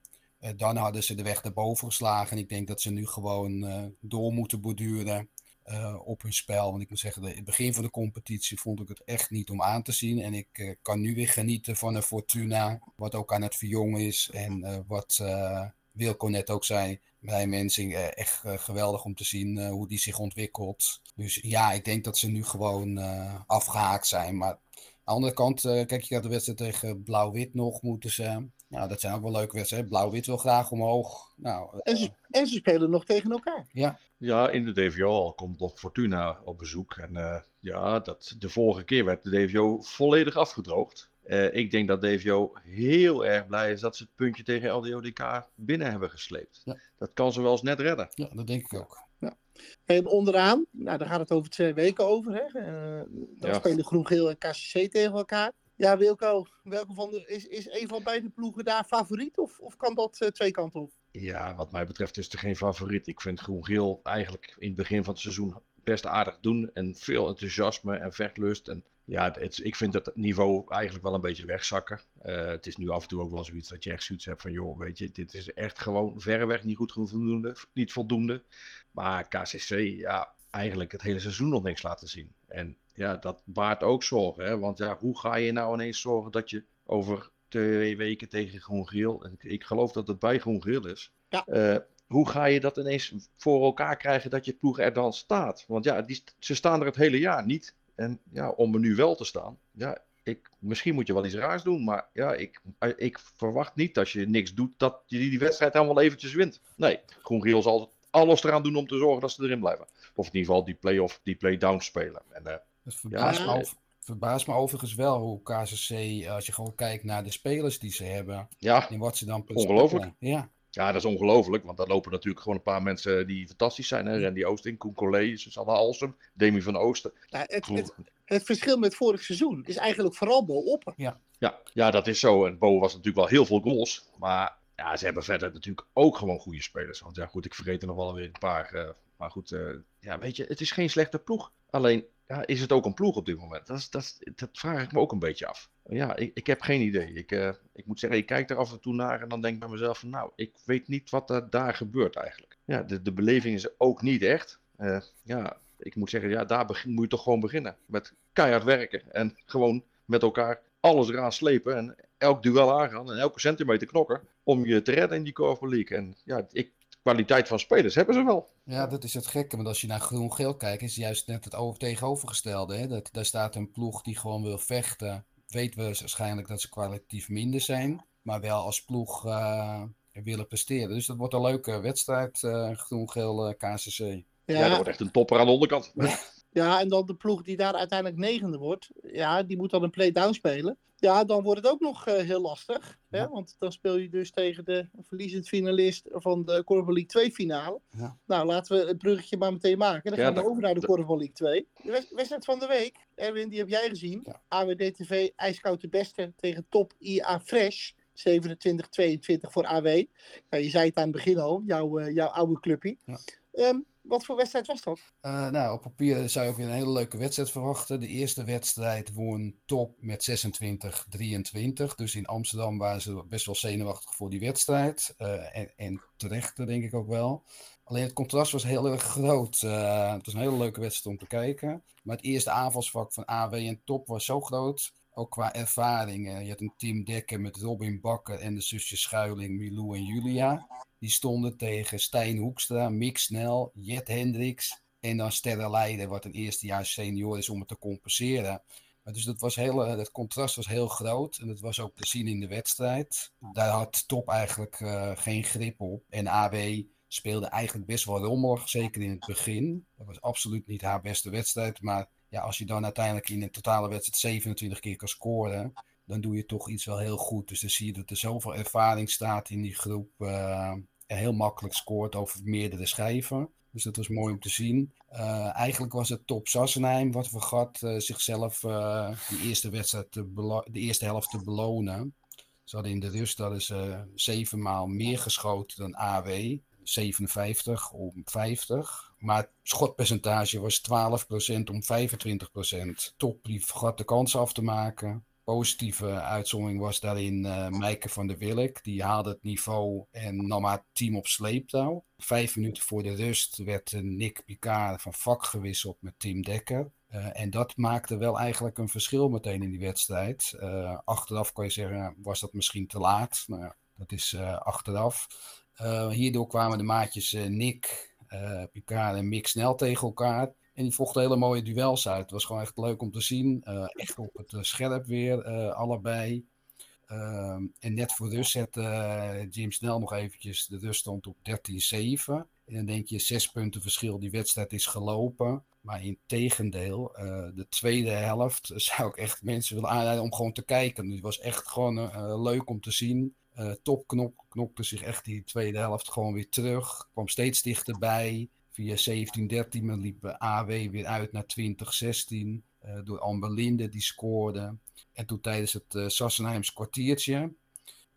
Uh, dan hadden ze de weg erboven geslagen. En ik denk dat ze nu gewoon uh, door moeten borduren. Uh, op hun spel. Want ik moet zeggen, in het begin van de competitie vond ik het echt niet om aan te zien. En ik uh, kan nu weer genieten van een Fortuna, wat ook aan het verjongen is. En uh, wat uh, Wilco net ook zei, Marijn Mensing, uh, echt uh, geweldig om te zien uh, hoe die zich ontwikkelt. Dus ja, ik denk dat ze nu gewoon uh, afgehaakt zijn. Maar aan de andere kant, uh, kijk je naar de wedstrijd tegen Blauw-Wit nog, moeten ze. Nou, dat zijn ook wel leuke wedstrijden. Blauw-Wit wil graag omhoog. Nou, en, ze, en ze spelen nog tegen elkaar. Ja, ja in de D V O al komt nog Fortuna op bezoek. En uh, ja, dat, de vorige keer werd de D V O volledig afgedroogd. Uh, ik denk dat D V O heel erg blij is dat ze het puntje tegen L D O D K binnen hebben gesleept. Ja. Dat kan ze wel eens net redden. Ja, dat denk ik ook. Ja. En onderaan, nou, daar gaat het over twee weken over. Hè? Uh, dan ja. spelen Groen-Geel en K C C tegen elkaar. Ja, Wilco, welke van de, is, is een van beide ploegen daar favoriet of, of kan dat uh, twee kanten op? Ja, wat mij betreft is er geen favoriet. Ik vind Groen-geel eigenlijk in het begin van het seizoen best aardig doen. En veel enthousiasme en vechtlust. En ja, het, ik vind dat niveau eigenlijk wel een beetje wegzakken. Uh, het is nu af en toe ook wel zoiets dat je echt zoiets hebt van... joh, weet je, dit is echt gewoon verreweg niet goed voldoende. Niet voldoende. Maar K C C, ja, eigenlijk het hele seizoen nog niks laten zien. En ja, dat baart ook zorgen. Hè? Want ja, hoe ga je nou ineens zorgen dat je over... twee weken tegen Groen-geel. En ik geloof dat het bij Groen-geel is. Ja. Uh, hoe ga je dat ineens voor elkaar krijgen dat je ploeg er dan staat? Want ja, die, ze staan er het hele jaar niet. En ja, om er nu wel te staan. Ja, ik, misschien moet je wel iets raars doen. Maar ja, ik, ik verwacht niet dat je niks doet. Dat je die wedstrijd dan wel eventjes wint. Nee, Groen-geel zal alles eraan doen om te zorgen dat ze erin blijven. Of in ieder geval die play-off, die play-down spelen. En, uh, dat is verbaasd ja, verbaast me overigens wel hoe K C C, als je gewoon kijkt naar de spelers die ze hebben. Ja, en wat ze dan ongelooflijk. Ja. ja, dat is ongelooflijk, want daar lopen natuurlijk gewoon een paar mensen die fantastisch zijn. Hè? Randy Oosting, Koen Collé, Susanne Alsem, Demi van Oosten. Ja, het, het, het verschil met vorig seizoen is eigenlijk vooral Bo Oppen. Ja. Ja, ja, dat is zo. En Bo was natuurlijk wel heel veel goals, maar ja, ze hebben verder natuurlijk ook gewoon goede spelers. Want ja, goed, ik vergeet er nog wel weer een paar. Uh, maar goed, uh, ja, weet je, het is geen slechte ploeg. Alleen... ja, is het ook een ploeg op dit moment? Dat, is, dat, is, dat vraag ik me ook een beetje af. Ja, ik, ik heb geen idee. Ik, uh, ik moet zeggen, ik kijk er af en toe naar en dan denk ik bij mezelf van... nou, ik weet niet wat er daar gebeurt eigenlijk. Ja, de, de beleving is ook niet echt. Uh, ja, ik moet zeggen, ja, daar begin, moet je toch gewoon beginnen. Met keihard werken en gewoon met elkaar alles eraan slepen... en elk duel aangaan en elke centimeter knokken om je te redden in die Korfbal League. En ja, ik... kwaliteit van spelers hebben ze wel. Ja, dat is het gekke. Want als je naar groen-geel kijkt, is juist net het over- tegenovergestelde. Hè? Dat, daar staat een ploeg die gewoon wil vechten. Weten we waarschijnlijk dat ze kwalitatief minder zijn. Maar wel als ploeg uh, willen presteren. Dus dat wordt een leuke wedstrijd, uh, groen-geel uh, K C C. Ja. ja, dat wordt echt een topper aan de onderkant. Ja. ja, en dan de ploeg die daar uiteindelijk negende wordt. Ja, die moet dan een play-down spelen. Ja, dan wordt het ook nog uh, heel lastig. Hè? Ja. Want dan speel je dus tegen de verliezend finalist van de Korfbal League twee finale. Ja. Nou, laten we het bruggetje maar meteen maken. Dan ja, gaan we dat, over naar de dat... Korfbal League twee. De wedstrijd van de week, Erwin, die heb jij gezien. Ja. A W D T V, ijskoud de beste tegen top I A Fresh. zevenentwintig tweeëntwintig voor A W. Nou, je zei het aan het begin al, jouw, uh, jouw oude clubpie. Ja. Um, Wat voor wedstrijd was dat? Uh, nou, op papier zou je ook weer een hele leuke wedstrijd verwachten. De eerste wedstrijd won top met zesentwintig drieëntwintig. Dus in Amsterdam waren ze best wel zenuwachtig voor die wedstrijd. Uh, en, en terecht, denk ik ook wel. Alleen het contrast was heel erg groot. Uh, het was een hele leuke wedstrijd om te kijken. Maar het eerste aanvalsvak van A W en top was zo groot... ook qua ervaring. Je had een team Dekker met Robin Bakker en de zusjes Schuiling, Milou en Julia. Die stonden tegen Stijn Hoekstra, Mick Snel, Jet Hendricks en dan Sterre Leijden, wat een eerstejaars senior is om het te compenseren. Maar dus dat, was heel, dat contrast was heel groot en dat was ook te zien in de wedstrijd. Daar had top eigenlijk uh, geen grip op en A W speelde eigenlijk best wel rommelig, zeker in het begin. Dat was absoluut niet haar beste wedstrijd, maar... ja, als je dan uiteindelijk in een totale wedstrijd zevenentwintig keer kan scoren, dan doe je toch iets wel heel goed. Dus dan zie je dat er zoveel ervaring staat in die groep uh, en heel makkelijk scoort over meerdere schijven. Dus dat was mooi om te zien. Uh, eigenlijk was het top Sassenheim wat vergat uh, zichzelf uh, die eerste wedstrijd te belo- de eerste helft te belonen. Ze hadden in de rust dat is uh, zeven maal meer geschoten dan A W. zevenenvijftig om vijftig. Maar het schotpercentage was twaalf procent om vijfentwintig procent. Top die vergat de kansen af te maken. Positieve uitzondering was daarin uh, Meike van der Wilk. Die haalde het niveau en nam haar team op sleeptouw. Vijf minuten voor de rust werd uh, Nick Picard van vak gewisseld met Tim Dekker. Uh, en dat maakte wel eigenlijk een verschil meteen in die wedstrijd. Uh, achteraf kan je zeggen, was dat misschien te laat. Maar dat is uh, achteraf. Uh, hierdoor kwamen de maatjes uh, Nick, uh, Picard en Mick Snel tegen elkaar. En die vochten hele mooie duels uit. Het was gewoon echt leuk om te zien. Uh, echt op het uh, scherp weer, uh, allebei. Uh, en net voor rust zette uh, Jim Snel nog eventjes. De rust stond op dertien zeven. En dan denk je, zes punten verschil. Die wedstrijd is gelopen. Maar in tegendeel, uh, de tweede helft zou ik echt mensen willen aanleiden om gewoon te kijken. Dus het was echt gewoon uh, leuk om te zien. Uh, top knok, knokte zich echt die tweede helft gewoon weer terug. Kwam steeds dichterbij. Via zeventien dertien liep A W weer uit naar twintig zestien. Uh, Uh, door Amberlinde, die scoorde. En toen tijdens het uh, Sassenheims kwartiertje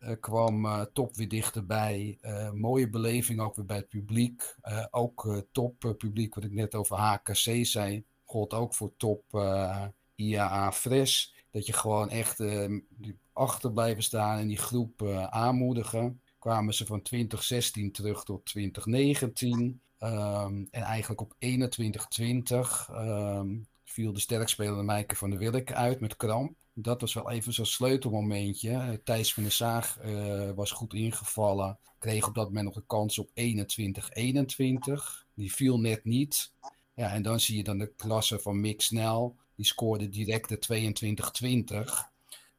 uh, kwam uh, Top weer dichterbij. Uh, mooie beleving ook weer bij het publiek. Uh, ook uh, Top uh, publiek, wat ik net over H K C zei, gold ook voor Top uh, I A A Fres. Dat je gewoon echt uh, achter blijven staan en die groep uh, aanmoedigen. Kwamen ze van twintig zestien terug tot twintig negentien. Um, en eigenlijk op eenentwintig twintig um, viel de sterkspelende Meike van der Wilk uit met kramp. Dat was wel even zo'n sleutelmomentje. Thijs van der Zaag uh, was goed ingevallen. Kreeg op dat moment nog de kans op eenentwintig eenentwintig. Die viel net niet. Ja, en dan zie je dan de klasse van Mick Snel. Die scoorde direct de tweeëntwintig twintig.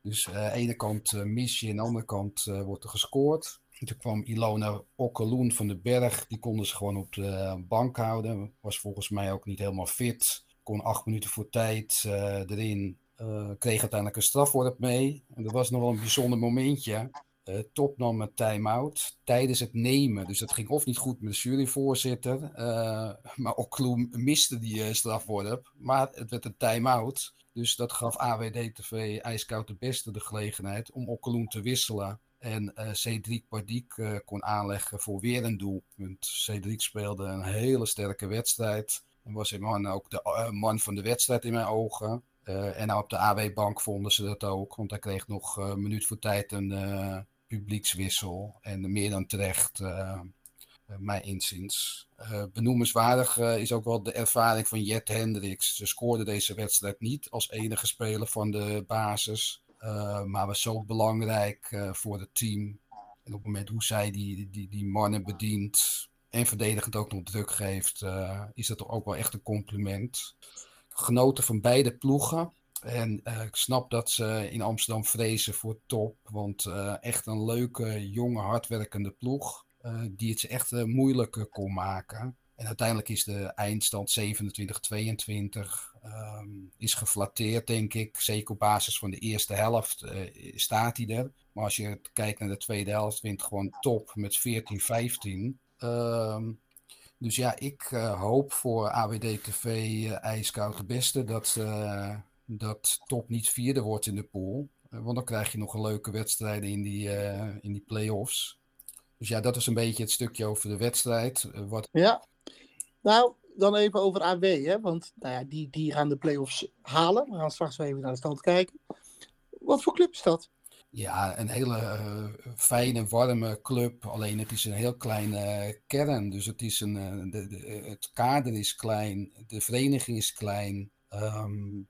Dus aan uh, de ene kant uh, mis je, aan de andere kant uh, wordt er gescoord. En toen kwam Ilona Okkeloen van den Berg. Die konden ze gewoon op de bank houden. Was volgens mij ook niet helemaal fit. Kon acht minuten voor tijd uh, erin. Uh, kreeg uiteindelijk een strafworp mee. En dat was nog wel een bijzonder momentje. Uh, Top nam een time-out tijdens het nemen. Dus dat ging of niet goed met de juryvoorzitter. Uh, maar Okkeloen miste die uh, strafworp. Maar het werd een time-out. Dus dat gaf A W D T V IJskoud de Beste de gelegenheid om Okkeloen te wisselen. En uh, Cédric Pardiek uh, kon aanleggen voor weer een doelpunt. Cédric speelde een hele sterke wedstrijd. En was man ook de uh, man van de wedstrijd in mijn ogen. Uh, en nou op de A W-bank vonden ze dat ook. Want hij kreeg nog uh, een minuut voor tijd een uh, publiekswissel. En meer dan terecht, uh, uh, mij inziens. Uh, benoemenswaardig uh, is ook wel de ervaring van Jet Hendricks. Ze scoorde deze wedstrijd niet als enige speler van de basis. Uh, maar was zo belangrijk uh, voor het team. En op het moment hoe zij die, die, die mannen bedient en verdedigend ook nog druk geeft, uh, is dat toch ook wel echt een compliment. Genoten van beide ploegen. En uh, ik snap dat ze in Amsterdam vrezen voor Top. Want uh, echt een leuke, jonge, hardwerkende ploeg. Uh, die het ze echt uh, moeilijker kon maken. En uiteindelijk is de eindstand zevenentwintig tweeëntwintig um, is geflatteerd, denk ik. Zeker op basis van de eerste helft uh, staat hij er. Maar als je kijkt naar de tweede helft, wint gewoon Top met veertien vijftien. Um, dus ja, ik uh, hoop voor A W D T V uh, IJskoud de Beste dat, uh, dat Top niet vierde wordt in de pool. Uh, want dan krijg je nog een leuke wedstrijd in die, uh, in die play-offs. Dus ja, dat is een beetje het stukje over de wedstrijd. Uh, wat... Ja. Nou, dan even over A W, hè? Want nou ja, die, die gaan de play-offs halen. We gaan straks even naar de stand kijken. Wat voor club is dat? Ja, een hele uh, fijne, warme club. Alleen het is een heel kleine kern. Dus het, is een, uh, de, de, het kader is klein, de vereniging is klein. Um,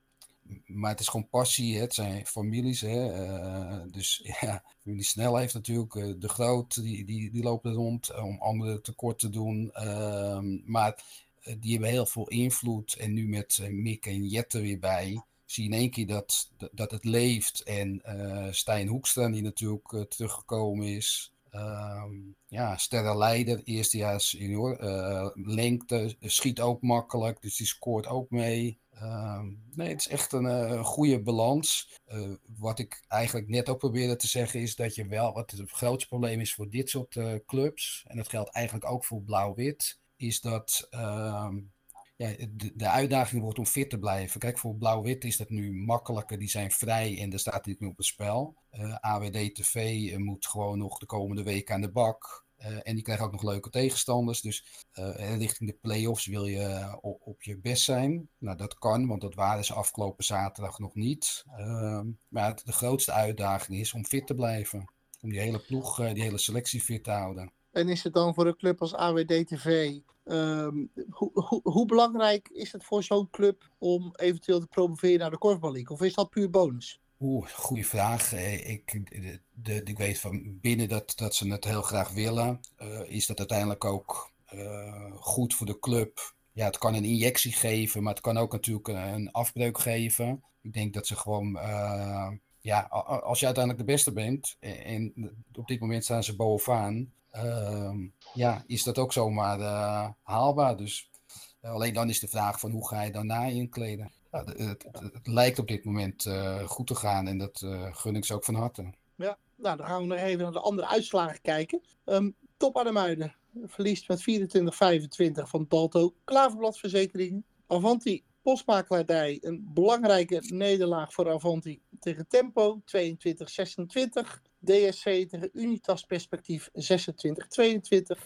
maar het is gewoon passie, hè? Het zijn families. Hè? Uh, dus ja, die Snel heeft natuurlijk, uh, de Groot, die, die, die loopt er rond om anderen tekort te doen. Uh, maar uh, die hebben heel veel invloed. En nu met uh, Mick en Jette weer bij, zie je in één keer dat, dat het leeft. En uh, Stijn Hoekstra, die natuurlijk uh, teruggekomen is. Uh, ja, sterrenleider, eerstejaars junior. Uh, lengte, schiet ook makkelijk, dus die scoort ook mee. Uh, nee, het is echt een uh, goede balans. Uh, wat ik eigenlijk net ook probeerde te zeggen is dat je wel, wat het grootste probleem is voor dit soort uh, clubs, en dat geldt eigenlijk ook voor Blauw-Wit, is dat uh, ja, de, de uitdaging wordt om fit te blijven. Kijk, voor Blauw-Wit is dat nu makkelijker, die zijn vrij en daar staat niet meer op het spel. Uh, A W D T V uh, moet gewoon nog de komende week aan de bak. Uh, en die krijgen ook nog leuke tegenstanders. Dus uh, richting de play-offs wil je op, op je best zijn. Nou, dat kan, want dat waren ze afgelopen zaterdag nog niet. Uh, maar het, de grootste uitdaging is om fit te blijven. Om die hele ploeg, uh, die hele selectie fit te houden. En is het dan voor een club als A W D T V... Um, ho, ho, hoe belangrijk is het voor zo'n club om eventueel te promoveren naar de Korfbal League? Of is dat puur bonus? Oeh, goede vraag. Ik, de, de, ik weet van binnen dat, dat ze het heel graag willen. Uh, is dat uiteindelijk ook uh, goed voor de club? Ja, het kan een injectie geven, maar het kan ook natuurlijk een, een afbreuk geven. Ik denk dat ze gewoon... Uh, ja, als je uiteindelijk de beste bent... en, en op dit moment staan ze bovenaan... Uh, ja, is dat ook zomaar uh, haalbaar. Dus uh, alleen dan is de vraag van hoe ga je daarna inkleden? Ja, het, het, het lijkt op dit moment uh, goed te gaan en dat uh, gun ik ze ook van harte. Ja, nou dan gaan we nog even naar de andere uitslagen kijken. Um, Top Arnhemuiden verliest met vierentwintig vijfentwintig van Balto Klaverblad Verzekering. Avanti Postmaakwaardij, een belangrijke nederlaag voor Avanti tegen Tempo, tweeëntwintig zesentwintig. D S C tegen Unitas Perspectief, zesentwintig tweeëntwintig.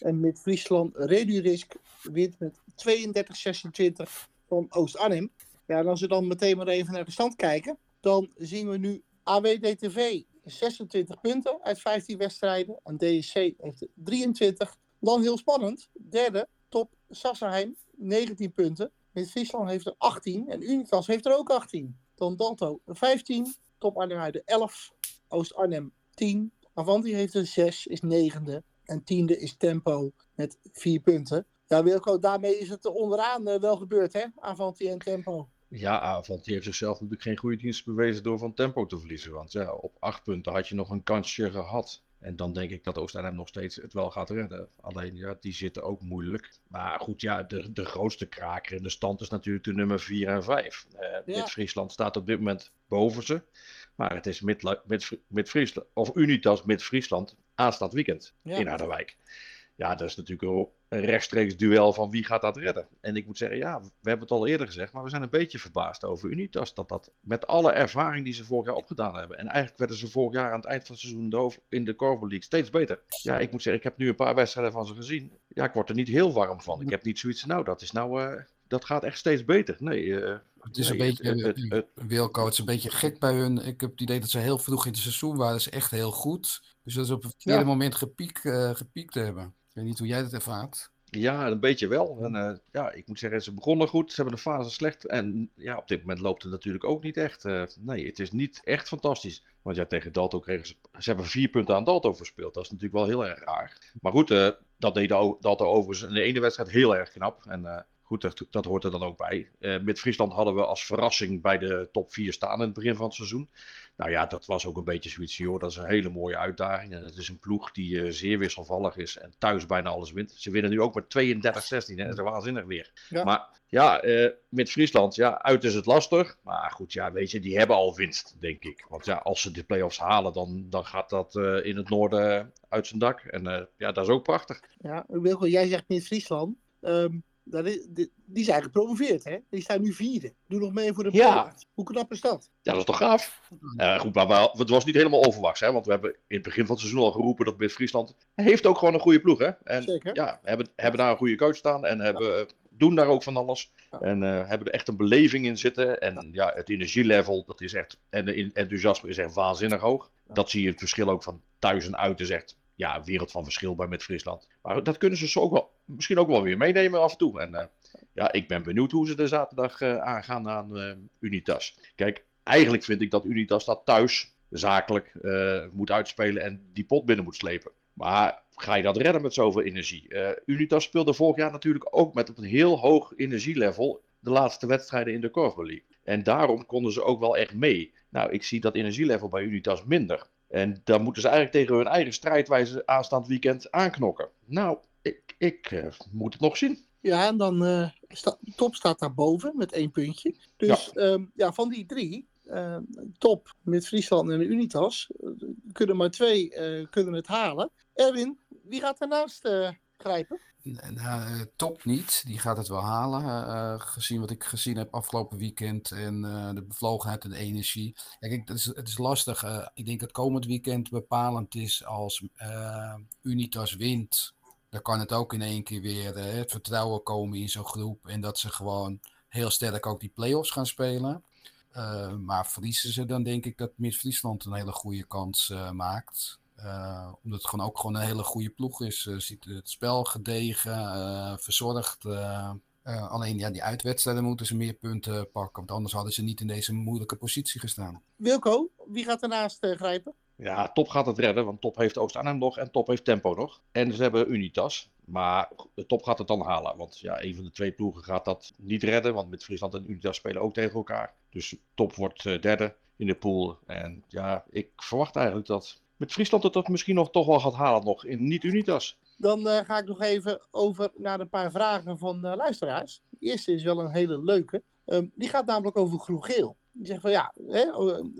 En met Friesland Redurisk wint met tweeëndertig zesentwintig van Oost-Arnhem. Ja, en als we dan meteen maar even naar de stand kijken, dan zien we nu A W D twee zesentwintig punten uit vijftien wedstrijden. En D S C heeft drieëntwintig. Dan heel spannend, derde, Top Sassenheim, negentien punten. Met Friesland heeft er achttien en Unitas heeft er ook achttien. Dan Dalto vijftien, Top Arnhem elf, Oost-Arnhem tien. Avanti heeft er zes, is negende. En tiende is Tempo met vier punten. Ja, Wilco, daarmee is het onderaan wel gebeurd, hè? Avanti en Tempo. Ja, Avanti heeft zichzelf natuurlijk geen goede dienst bewezen door van Tempo te verliezen. Want ja, op acht punten had je nog een kansje gehad. En dan denk ik dat Oost-Arnhem nog steeds het wel gaat redden. Alleen, ja, die zitten ook moeilijk. Maar goed, ja, de, de grootste kraker in de stand is natuurlijk de nummer vier en vijf. Uh, ja. Mid-Friesland staat op dit moment boven ze. Maar het is Mid- Mid- Mid-Friesland, of Unitas Mid-Friesland aanstaand weekend ja. in Harderwijk. Ja, dat is natuurlijk een rechtstreeks duel van wie gaat dat redden. En ik moet zeggen, ja, we hebben het al eerder gezegd, maar we zijn een beetje verbaasd over Unitas. Dat dat met alle ervaring die ze vorig jaar opgedaan hebben. En eigenlijk werden ze vorig jaar aan het eind van het seizoen in de Korfbal League steeds beter. Ja, ik moet zeggen, ik heb nu een paar wedstrijden van ze gezien. Ja, ik word er niet heel warm van. Ik heb niet zoiets, nou, dat is nou, uh, dat gaat echt steeds beter. Nee, uh, het is een nee, beetje, het, het, het, Wilco, het is een beetje gek bij hun. Ik heb het idee dat ze heel vroeg in het seizoen waren. Dat is echt heel goed. Dus dat ze op het verkeerde ja. moment gepiek, uh, gepiekt hebben. Ik weet niet hoe jij dat ervaart. Ja, een beetje wel. En, uh, ja, ik moet zeggen, ze begonnen goed. Ze hebben de fase slecht. En ja, op dit moment loopt het natuurlijk ook niet echt. Uh, nee, het is niet echt fantastisch. Want ja, tegen Dalto kregen ze... Ze hebben vier punten aan Dalto verspeeld. Dat is natuurlijk wel heel erg raar. Maar goed, uh, dat deed Dalto overigens in de ene wedstrijd heel erg knap. En uh, goed, dat, dat hoort er dan ook bij. Uh, met Friesland hadden we als verrassing bij de top vier staan in het begin van het seizoen. Nou ja, dat was ook een beetje zoiets, joh, dat is een hele mooie uitdaging. En het is een ploeg die uh, zeer wisselvallig is en thuis bijna alles wint. Ze winnen nu ook met tweeëndertig zestien, hè? Dat is waanzinnig weer. Ja. Maar ja, uh, met Friesland, ja, uit is het lastig. Maar goed, ja, weet je, die hebben al winst, denk ik. Want ja, als ze de play-offs halen, dan, dan gaat dat uh, in het noorden uit zijn dak. En uh, ja, dat is ook prachtig. Ja, Wilco, jij zegt met Friesland... Um... Dat is, die, die zijn gepromoveerd, hè? Die staan nu vierde. Doe nog mee voor de ja. plaats. Hoe knap is dat? Ja, dat is toch gaaf? Uh, goed, maar we, het was niet helemaal onverwachts, hè? Want we hebben in het begin van het seizoen al geroepen dat Mid-Friesland heeft ook gewoon een goede ploeg, hè? En zeker. Ja, hebben, hebben daar een goede coach staan en hebben, ja. doen daar ook van alles. Ja. En uh, hebben er echt een beleving in zitten. En ja, ja het energielevel, dat is echt, en de enthousiasme is echt waanzinnig hoog. Ja. Dat zie je het verschil ook van thuis en uit is echt... Ja, een wereld van verschil bij Mid-Friesland. Maar dat kunnen ze zo ook wel, misschien ook wel weer meenemen af en toe. En uh, ja, ik ben benieuwd hoe ze de zaterdag uh, aangaan aan uh, Unitas. Kijk, eigenlijk vind ik dat Unitas dat thuis zakelijk uh, moet uitspelen en die pot binnen moet slepen. Maar ga je dat redden met zoveel energie? Uh, Unitas speelde vorig jaar natuurlijk ook met op een heel hoog energielevel de laatste wedstrijden in de Korfbal League. En daarom konden ze ook wel echt mee. Nou, ik zie dat energielevel bij Unitas minder. En dan moeten ze eigenlijk tegen hun eigen strijdwijze aanstaand weekend aanknokken. Nou, ik, ik uh, moet het nog zien. Ja, en dan uh, sta, Top staat daarboven met één puntje. Dus ja, um, ja van die drie, uh, Top met Friesland en Unitas, uh, kunnen maar twee uh, kunnen het halen. Erwin, wie gaat daarnaast uh, grijpen? Nou, Top niet. Die gaat het wel halen. Uh, gezien wat ik gezien heb afgelopen weekend. En uh, de bevlogenheid en de energie. Ja, kijk, het is, het is lastig. Uh, ik denk dat komend weekend bepalend is als uh, Unitas wint. Dan kan het ook in één keer weer uh, het vertrouwen komen in zo'n groep. En dat ze gewoon heel sterk ook die play-offs gaan spelen. Uh, maar verliezen ze, dan denk ik dat Mid-Friesland een hele goede kans uh, maakt. Uh, omdat het gewoon ook gewoon een hele goede ploeg is. Uh, ziet het spel gedegen, uh, verzorgd. Uh, uh, alleen ja, die uitwedstrijden moeten ze meer punten pakken. Want anders hadden ze niet in deze moeilijke positie gestaan. Wilco, wie gaat ernaast uh, grijpen? Ja, Top gaat het redden. Want Top heeft Oost-Arnhem nog en Top heeft Tempo nog. En ze hebben Unitas. Maar Top gaat het dan halen. Want ja, een van de twee ploegen gaat dat niet redden. Want Mid-Friesland en Unitas spelen ook tegen elkaar. Dus Top wordt uh, derde in de pool. En ja, ik verwacht eigenlijk dat... Met Friesland dat dat misschien nog toch wel gaat halen nog in niet-Unitas. Dan uh, ga ik nog even over naar een paar vragen van uh, luisteraars. De eerste is wel een hele leuke. Um, die gaat namelijk over Groen-geel. Die zegt van ja, hè,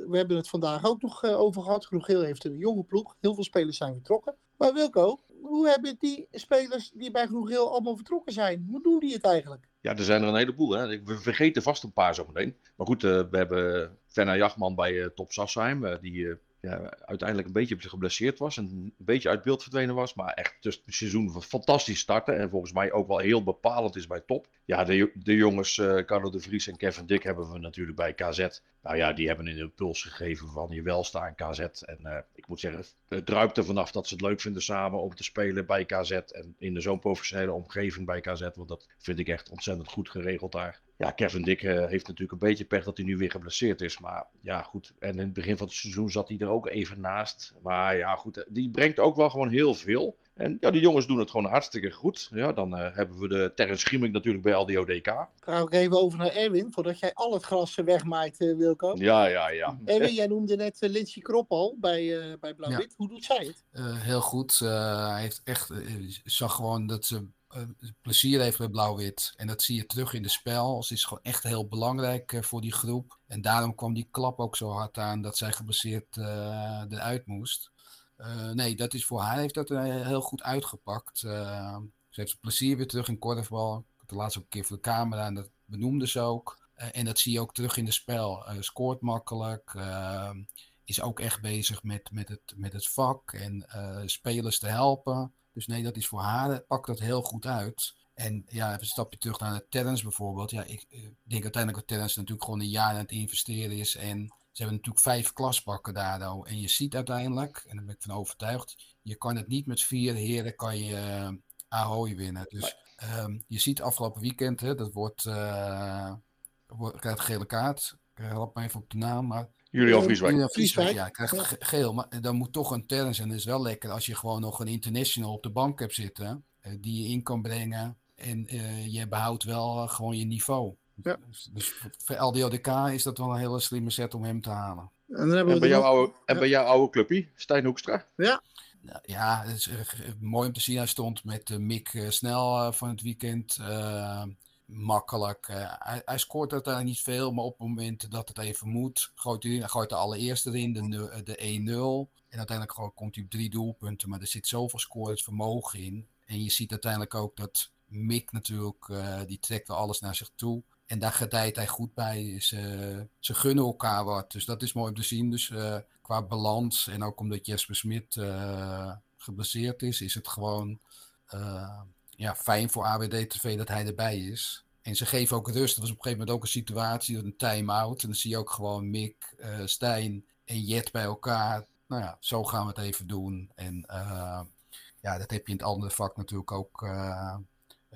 we hebben het vandaag ook nog uh, over gehad. Groen-geel heeft een jonge ploeg. Heel veel spelers zijn vertrokken. Maar Wilco, hoe hebben die spelers die bij Groen-geel allemaal vertrokken zijn? Hoe doen die het eigenlijk? Ja, er zijn er een heleboel. Hè? We vergeten vast een paar zo meteen. Maar goed, uh, we hebben Fenna Jachman bij uh, Top Sassheim. Uh, die uh, ja, uiteindelijk een beetje geblesseerd was. En een beetje uit beeld verdwenen was. Maar echt dus het seizoen fantastisch starten. En volgens mij ook wel heel bepalend is bij Top. Ja, de, de jongens uh, Carlo de Vries en Kevin Dick hebben we natuurlijk bij K Z. Nou ja, die hebben een impuls gegeven van je welstaan K Z. En uh, ik moet zeggen, het druipt er vanaf dat ze het leuk vinden samen om te spelen bij K Z. En in zo'n professionele omgeving bij K Z. Want dat vind ik echt ontzettend goed geregeld daar. Ja, Kevin Dick uh, heeft natuurlijk een beetje pech dat hij nu weer geblesseerd is. Maar ja, goed. En in het begin van het seizoen zat hij er ook even naast. Maar ja, goed. Die brengt ook wel gewoon heel veel. En ja, die jongens doen het gewoon hartstikke goed. Ja, dan uh, hebben we de Terrence Schiemink natuurlijk bij L D O D K. Ik ga ook even over naar Erwin, voordat jij al het gras wegmaait, uh, Wilco. Ja, ja, ja. Erwin, jij noemde net uh, Lindsay Krop al bij, uh, bij Blauw-Wit. Ja. Hoe doet zij het? Uh, heel goed. Uh, hij heeft echt, uh, zag gewoon dat ze uh, plezier heeft bij Blauw-Wit. En dat zie je terug in de spel. Ze is gewoon echt heel belangrijk uh, voor die groep. En daarom kwam die klap ook zo hard aan dat zij geblesseerd uh, eruit moest. Uh, nee, dat is voor haar heeft dat heel goed uitgepakt. Uh, ze heeft plezier weer terug in korfbal. Ik had de laatste ook een keer voor de camera en dat benoemde ze ook. Uh, en dat zie je ook terug in het spel. Uh, scoort makkelijk. Uh, is ook echt bezig met, met, het, met het vak en uh, spelers te helpen. Dus nee, dat is voor haar. Pakt dat heel goed uit. En ja, even een stapje terug naar de Terrence bijvoorbeeld. Ja, ik, ik denk uiteindelijk dat Terrence natuurlijk gewoon een jaar aan het investeren is en... Ze hebben natuurlijk vijf klasbakken daardoor. En je ziet uiteindelijk, en daar ben ik van overtuigd... je kan het niet met vier heren kan je uh, Ahoy winnen. Dus um, je ziet afgelopen weekend, hè, dat wordt... Uh, wordt krijgt gele kaart. Ik help me even op de naam, maar... Julian Vrieswijk. Julian Vrieswijk, ja, krijgt ja. geel. Maar dan moet toch een Terrence. En dat is wel lekker als je gewoon nog een international op de bank hebt zitten... Uh, die je in kan brengen. En uh, je behoudt wel uh, gewoon je niveau. Ja. Dus voor L D O D K is dat wel een hele slimme set om hem te halen. En, dan hebben we en, bij, jouw oude, en ja. bij jouw oude clubpie, Stijn Hoekstra. Ja, nou, ja het is uh, mooi om te zien. Hij stond met uh, Mick uh, snel uh, van het weekend. Uh, makkelijk. Uh, hij, hij scoort uiteindelijk niet veel, maar op het moment dat het even moet, gooit hij, hij gooit de allereerste erin, de, de één nul. En uiteindelijk komt hij op drie doelpunten, maar er zit zoveel scorevermogen in. En je ziet uiteindelijk ook dat Mick natuurlijk, uh, die trekt wel alles naar zich toe. En daar gedijt hij goed bij. Ze, ze gunnen elkaar wat. Dus dat is mooi om te zien. Dus uh, qua balans en ook omdat Jesper Smit uh, geblesseerd is, is het gewoon uh, ja, fijn voor A W D twee dat hij erbij is. En ze geven ook rust. Er was op een gegeven moment ook een situatie, een time-out. En dan zie je ook gewoon Mick, uh, Stijn en Jet bij elkaar. Nou ja, zo gaan we het even doen. En uh, ja, dat heb je in het andere vak natuurlijk ook... Uh,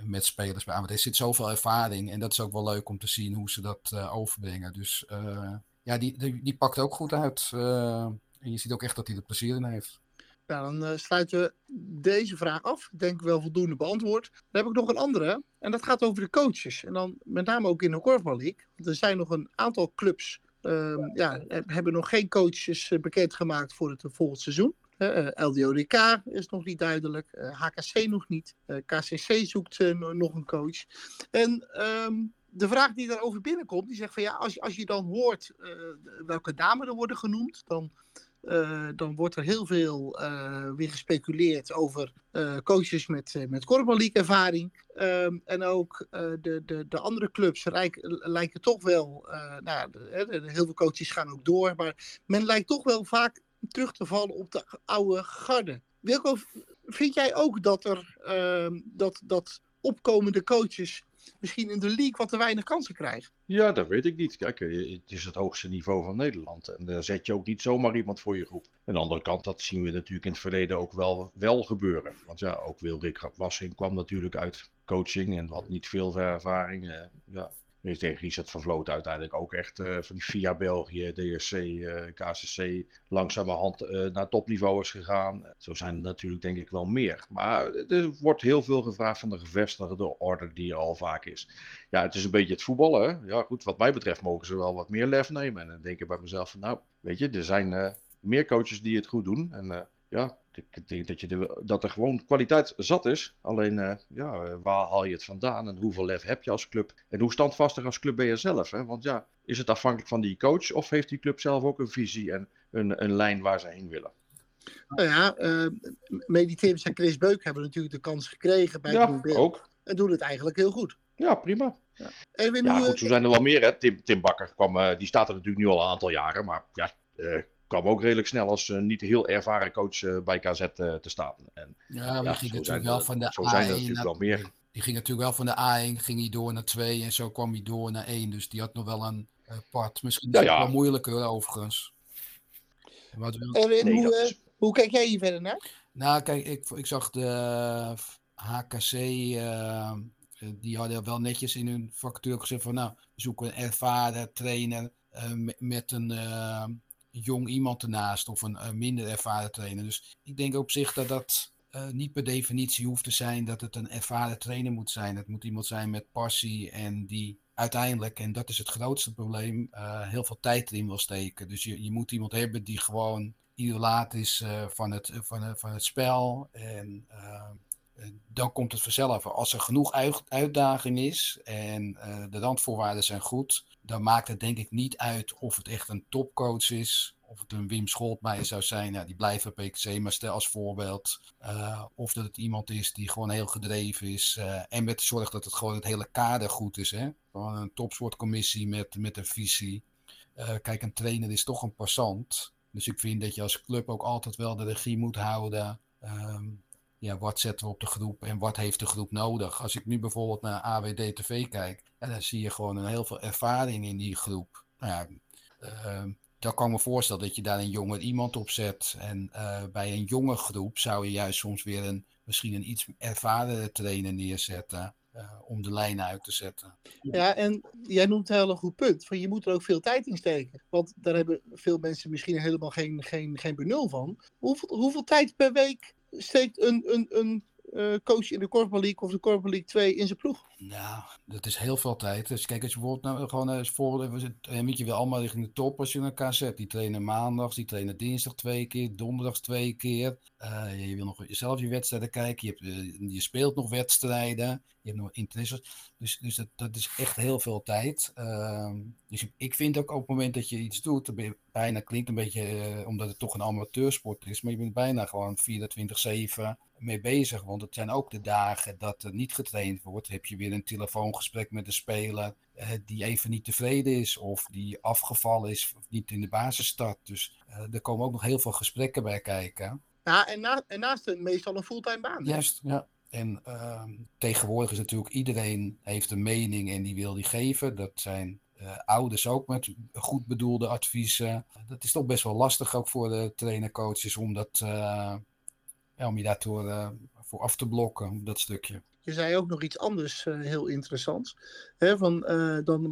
met spelers bij A W D. Er zit zoveel ervaring en dat is ook wel leuk om te zien hoe ze dat uh, overbrengen. Dus uh, ja, die, die, die pakt ook goed uit. Uh, en je ziet ook echt dat hij er plezier in heeft. Nou, dan uh, sluiten we deze vraag af. Ik denk wel voldoende beantwoord. Dan heb ik nog een andere en dat gaat over de coaches. En dan met name ook in de Korfbal League. Want er zijn nog een aantal clubs uh, ja, hebben nog geen coaches bekendgemaakt voor het volgend seizoen. Uh, L D O D K is nog niet duidelijk, uh, H K C nog niet, uh, K C C zoekt uh, nog een coach. En um, de vraag die daarover binnenkomt, die zegt van ja, als, als je dan hoort uh, welke namen er worden genoemd, dan, uh, dan wordt er heel veel uh, weer gespeculeerd over uh, coaches met, uh, met Korfbal League ervaring. Um, en ook uh, de, de, de andere clubs rijk, lijken toch wel, uh, nou, de, de, de, heel veel coaches gaan ook door, maar men lijkt toch wel vaak terug te vallen op de oude garde. Wilco, vind jij ook dat er uh, dat, dat opkomende coaches misschien in de league wat te weinig kansen krijgen? Ja, dat weet ik niet. Kijk, het is het hoogste niveau van Nederland. En daar zet je ook niet zomaar iemand voor je groep. Aan de andere kant, dat zien we natuurlijk in het verleden ook wel, wel gebeuren. Want ja, ook Wilrik Wassing kwam natuurlijk uit coaching en had niet veel ervaring. Uh, ja. Tegen Richard van Vloot uiteindelijk ook echt uh, van via België, D R C, uh, K C C langzamerhand uh, naar topniveau is gegaan. Zo zijn er natuurlijk denk ik wel meer. Maar er wordt heel veel gevraagd van de gevestigde orde die er al vaak is. Ja, het is een beetje het voetballen. Ja goed, wat mij betreft mogen ze wel wat meer lef nemen. En dan denk ik bij mezelf van nou, weet je, er zijn uh, meer coaches die het goed doen. En uh, ja... Ik denk dat, je de, dat er gewoon kwaliteit zat is. Alleen, uh, ja, waar haal je het vandaan en hoeveel lef heb je als club? En hoe standvastig als club ben je zelf? Hè? Want ja, is het afhankelijk van die coach of heeft die club zelf ook een visie en een, een lijn waar ze heen willen? Nou ja, uh, Medi Tims en Chris Beuk hebben natuurlijk de kans gekregen bij ja, Groen-geel. En doen het eigenlijk heel goed. Ja, prima. Ja, Erwin, ja goed, zo zijn er wel meer. Hè? Tim, Tim Bakker kwam, uh, die staat er natuurlijk nu al een aantal jaren, maar ja, uh, kwam ook redelijk snel als uh, niet heel ervaren coach uh, bij K Z uh, te staan. En, ja, maar ja, ging natuurlijk wel van de A één. Zijn er natuurlijk wel meer. Die ging natuurlijk wel van de A één, ging hij door naar twee en zo kwam hij door naar één. Dus die had nog wel een uh, part. Misschien ja, ja. wel moeilijker overigens. Wat Erwin, nee, hoe, is... hoe kijk jij hier verder naar? Nou, kijk, ik, ik zag de H K C... Uh, die hadden wel netjes in hun vacature gezegd van nou, we zoeken een ervaren trainer uh, met een uh, jong iemand ernaast of een uh, minder ervaren trainer. Dus ik denk op zich dat dat uh, niet per definitie hoeft te zijn dat het een ervaren trainer moet zijn. Het moet iemand zijn met passie en die uiteindelijk, en dat is het grootste probleem, uh, heel veel tijd erin wil steken. Dus je, je moet iemand hebben die gewoon idolaat is uh, van, het, van, van het spel en... Uh, dan komt het vanzelf. Als er genoeg uitdaging is en uh, de randvoorwaarden zijn goed, dan maakt het denk ik niet uit of het echt een topcoach is, of het een Wim Scholtmeijer zou zijn, nou, die blijft bij P K C, maar stel als voorbeeld. Uh, of dat het iemand is die gewoon heel gedreven is uh, en met de zorg dat het gewoon het hele kader goed is. Hè? Gewoon een topsportcommissie met, met een visie. Uh, kijk, een trainer is toch een passant. Dus ik vind dat je als club ook altijd wel de regie moet houden. Um, Ja, wat zetten we op de groep en wat heeft de groep nodig? Als ik nu bijvoorbeeld naar A W D T V kijk, en dan zie je gewoon heel veel ervaring in die groep. Nou ja, uh, dan kan ik me voorstellen dat je daar een jonger iemand op zet. En uh, bij een jonge groep zou je juist soms weer een, misschien een iets ervaren trainer neerzetten. Uh, om de lijnen uit te zetten. Ja, en jij noemt een heel goed punt. Van je moet er ook veel tijd in steken. Want daar hebben veel mensen misschien helemaal geen, geen, geen benul van. Hoeveel, hoeveel tijd per week steekt een, een, een uh, coach in de Korfbal League of de Korfbal League twee in zijn ploeg? Nou, dat is heel veel tijd. Dus kijk, als je bijvoorbeeld nou gewoon als voorbeeld, weet je wel, allemaal richting de top als je naar K Z. Die trainen maandags, die trainen dinsdag twee keer, donderdags twee keer. Uh, je wil nog zelf je wedstrijden kijken. Je, hebt, uh, je speelt nog wedstrijden. Je hebt nog interesses. Dus, dus dat, dat is echt heel veel tijd. Uh, dus ik vind ook op het moment dat je iets doet, dan ben je bijna, klinkt een beetje, uh, omdat het toch een amateursport is, maar je bent bijna gewoon vierentwintig zeven mee bezig. Want het zijn ook de dagen dat er niet getraind wordt. Heb je weer een telefoongesprek met een speler uh, die even niet tevreden is of die afgevallen is of niet in de basis start. Dus uh, er komen ook nog heel veel gesprekken bij kijken. Ja, en, na, en naast het meestal een fulltime baan. Juist, ja. En uh, tegenwoordig is natuurlijk iedereen heeft een mening en die wil die geven. Dat zijn uh, ouders ook met goed bedoelde adviezen. Dat is toch best wel lastig ook voor de trainercoaches om, dat, uh, ja, om je daarvoor uh, voor af te blokken, dat stukje. Je zei ook nog iets anders uh, heel interessants. He, van, uh, dan,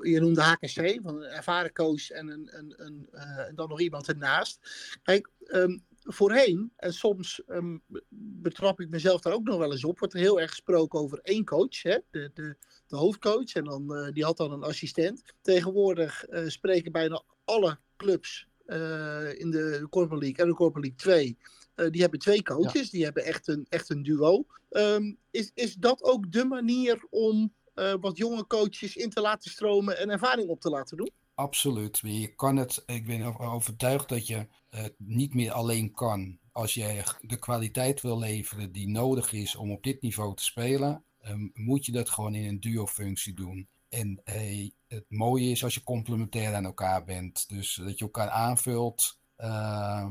uh, je noemde H K C, van een ervaren coach en, een, een, een, uh, en dan nog iemand ernaast. Kijk, um, voorheen, en soms um, betrap ik mezelf daar ook nog wel eens op, wordt er heel erg gesproken over één coach, hè? De, de, de hoofdcoach, en dan, uh, die had dan een assistent. Tegenwoordig uh, spreken bijna alle clubs uh, in de Korfbal League en de Korfbal League twee, uh, die hebben twee coaches, ja. Die hebben echt een, echt een duo. Um, is, is dat ook de manier om uh, wat jonge coaches in te laten stromen en ervaring op te laten doen? Absoluut. Je kan het, ik ben overtuigd dat je het niet meer alleen kan. Als jij de kwaliteit wil leveren die nodig is om op dit niveau te spelen, moet je dat gewoon in een duo-functie doen. En hey, het mooie is als je complementair aan elkaar bent. Dus dat je elkaar aanvult. Uh,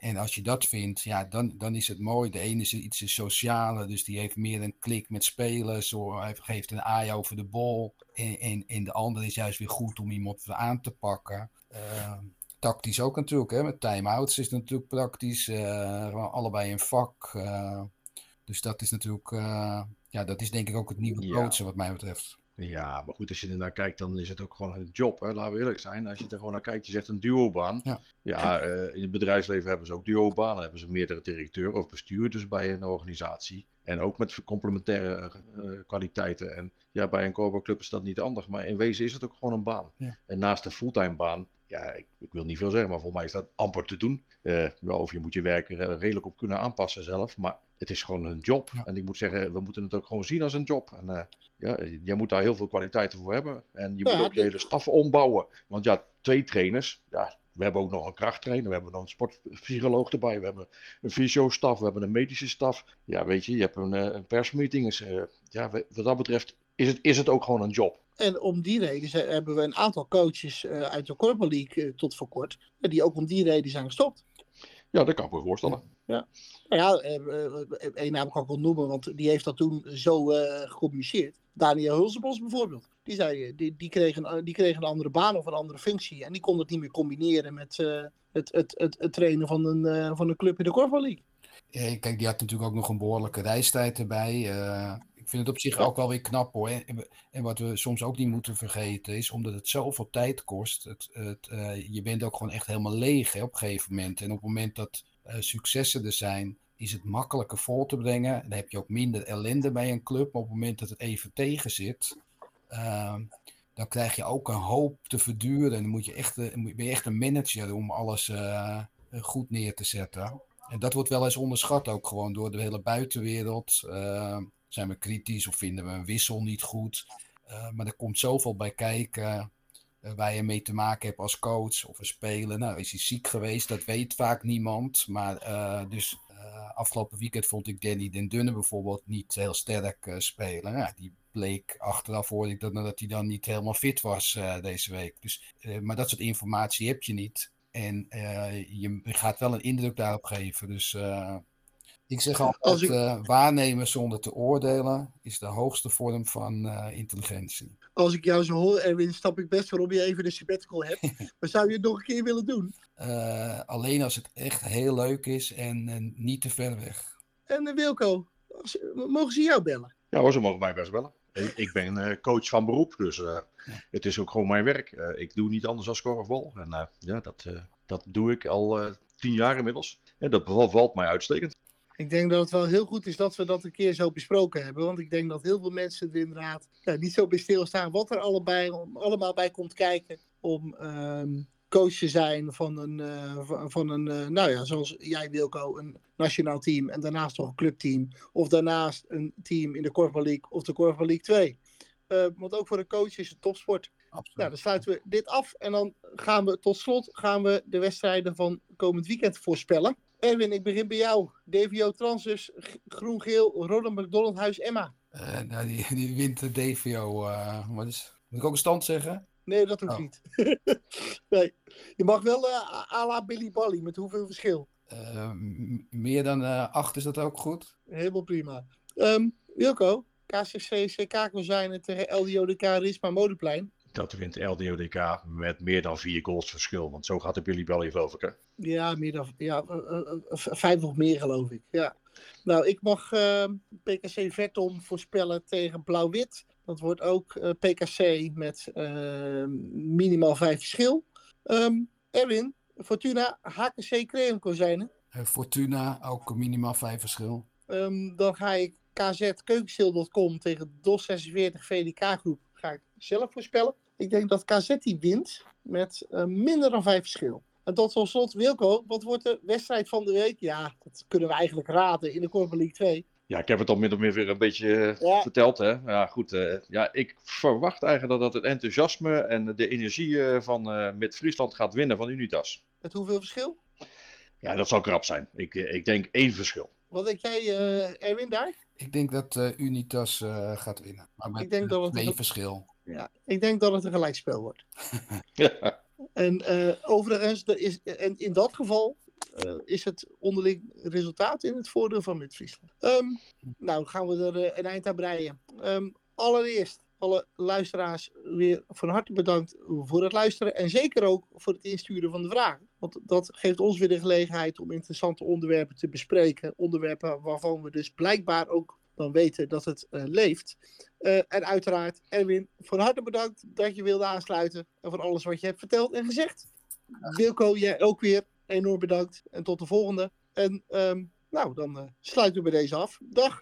en als je dat vindt, ja, dan, dan is het mooi. De ene is iets socialer, dus die heeft meer een klik met spelers. Of hij geeft een aai over de bol. En, en, en de andere is juist weer goed om iemand aan te pakken. Uh, tactisch ook natuurlijk, hè? Met time-outs is het natuurlijk praktisch. Uh, allebei een vak. Uh, dus dat is natuurlijk, uh, ja, dat is denk ik ook het nieuwe coachen, ja, wat mij betreft. Ja, maar goed, als je ernaar kijkt, dan is het ook gewoon een job. Hè? Laten we eerlijk zijn. Als je er gewoon naar kijkt, je zegt een duobaan. Ja, ja uh, in het bedrijfsleven hebben ze ook duobanen. Hebben ze meerdere directeuren of bestuurders bij een organisatie. En ook met complementaire uh, kwaliteiten. En ja, bij een korfbalclub is dat niet anders. Maar in wezen is het ook gewoon een baan. Ja. En naast de fulltime baan, ja, ik, ik wil niet veel zeggen, maar volgens mij is dat amper te doen. Uh, wel, of je moet je werk er redelijk op kunnen aanpassen zelf. Maar het is gewoon een job. Ja. En ik moet zeggen, we moeten het ook gewoon zien als een job. En uh, ja, je moet daar heel veel kwaliteiten voor hebben. En je ja, moet ook je hele staf ombouwen. Want ja, twee trainers, ja, We hebben ook nog een krachttrainer, we hebben nog een sportpsycholoog erbij, we hebben een fysiostaf, we hebben een medische staf. Ja, weet je, je hebt een, een persmeeting. Uh, ja, wat dat betreft is het, is het ook gewoon een job. En om die reden zijn, hebben we een aantal coaches uh, uit de Korfbal League uh, tot voor kort, die ook om die reden zijn gestopt. Ja, dat kan ik me voorstellen. Ja, nou ja, één naam kan ik wel noemen, want die heeft dat toen zo uh, gecommuniceerd. Daniel Hulsenbos bijvoorbeeld. Die, zei, die, die, kreeg een, die kreeg een andere baan of een andere functie. En die kon het niet meer combineren met uh, het, het, het, het trainen van een, uh, van een club in de Korfbal League. Ja, kijk, die had natuurlijk ook nog een behoorlijke reistijd erbij. Uh, ik vind het op zich ook wel weer knap hoor. En, en wat we soms ook niet moeten vergeten is, omdat het zoveel tijd kost. Het, het, uh, je bent ook gewoon echt helemaal leeg hè, op een gegeven moment. En op het moment dat uh, successen er zijn, is het makkelijker vol te brengen. Dan heb je ook minder ellende bij een club. Maar op het moment dat het even tegen zit, Uh, dan krijg je ook een hoop te verduren. En dan moet je echt, ben je echt een manager om alles uh, goed neer te zetten. En dat wordt wel eens onderschat ook gewoon door de hele buitenwereld. Uh, zijn we kritisch of vinden we een wissel niet goed? Uh, maar er komt zoveel bij kijken uh, waar je mee te maken hebt als coach of een speler. Nou, is hij ziek geweest? Dat weet vaak niemand. Maar uh, dus uh, afgelopen weekend vond ik Danny den Dunne bijvoorbeeld niet heel sterk uh, spelen. Ja, die bleek achteraf, hoorde ik dat, dat hij dan niet helemaal fit was uh, deze week. Dus, uh, maar dat soort informatie heb je niet. En uh, je gaat wel een indruk daarop geven. Dus uh, ik zeg altijd, ik... uh, waarnemen zonder te oordelen is de hoogste vorm van uh, intelligentie. Als ik jou zo hoor, Erwin, snap ik best waarom je even een sabbatical hebt. Maar zou je het nog een keer willen doen? Uh, alleen als het echt heel leuk is en, en niet te ver weg. En uh, Wilco, als, mogen ze jou bellen? Ja, ze mogen mij best bellen. Ik ben coach van beroep, dus uh, het is ook gewoon mijn werk. Uh, ik doe niet anders dan korfbal. En uh, ja, dat, uh, dat doe ik al uh, tien jaar inmiddels. En dat bevalt mij uitstekend. Ik denk dat het wel heel goed is dat we dat een keer zo besproken hebben. Want ik denk dat heel veel mensen er inderdaad ja, niet zo bij stilstaan wat er allebei, allemaal bij komt kijken om um, coach te zijn van een, uh, van een uh, nou ja, zoals jij Wilco, een nationaal team en daarnaast nog een clubteam. Of daarnaast een team in de Korfbal League of de Korfbal League twee. Uh, want ook voor een coach is het topsport. Absoluut. Nou, dan sluiten we dit af en dan gaan we tot slot gaan we de wedstrijden van komend weekend voorspellen. Erwin, ik begin bij jou. D V O Transus, Groen-geel, Ronald McDonald, Huis Emma. Uh, nou, die, die wint de D V O. Uh, wat is, moet ik ook een stand zeggen? Nee, dat hoeft oh. niet. Nee. Je mag wel uh, à la Billy Bally, met hoeveel verschil? Uh, m- meer dan uh, acht, is dat ook goed? Helemaal prima. Um, Wilco, K C C/C K Kozijnen tegen L D O D K Risma Modeplein. Dat wint L D O D K met meer dan vier goals verschil. Want zo gaat de Billy Bally, geloof ik, hè? Ja, meer dan, ja uh, uh, uh, vijf of meer, geloof ik. Ja. Nou, ik mag uh, P K C Vertom voorspellen tegen Blauw-Wit. Dat wordt ook uh, P K C met uh, minimaal vijf verschil. Um, Erwin, Fortuna, H K C Creon Kozijnen. Uh, Fortuna, ook minimaal vijf verschil. Um, dan ga ik K Z Keukenschil punt com tegen D O S zesenveertig V D K groep ga ik zelf voorspellen. Ik denk dat K Z die wint met uh, minder dan vijf verschil. En tot slot, Wilco, wat wordt de wedstrijd van de week? Ja, dat kunnen we eigenlijk raden in de Korfbal League twee. Ja, ik heb het al min of meer weer een beetje ja. verteld, hè. Ja, goed. Uh, ja, ik verwacht eigenlijk dat het enthousiasme en de energie van uh, Mid-Friesland gaat winnen van Unitas. Met hoeveel verschil? Ja, dat zou krap zijn. Ik, ik denk één verschil. Wat denk jij, uh, Erwin, daar? Ik denk dat uh, Unitas uh, gaat winnen. Maar met ik denk dat het één een... verschil. Ja, ik denk dat het een gelijkspel wordt. Ja. En uh, overigens, er is, en in dat geval uh, is het onderling resultaat in het voordeel van Mid-Friesland. Um, nou, gaan we er uh, een eind aan breien. Um, allereerst, alle luisteraars weer van harte bedankt voor het luisteren. En zeker ook voor het insturen van de vragen. Want dat geeft ons weer de gelegenheid om interessante onderwerpen te bespreken. Onderwerpen waarvan we dus blijkbaar ook dan weten dat het uh, leeft. Uh, en uiteraard, Erwin, van harte bedankt dat je wilde aansluiten. En voor alles wat je hebt verteld en gezegd. Wilco, jij ook weer enorm bedankt. En tot de volgende. En um, nou, dan uh, sluiten we bij deze af. Dag!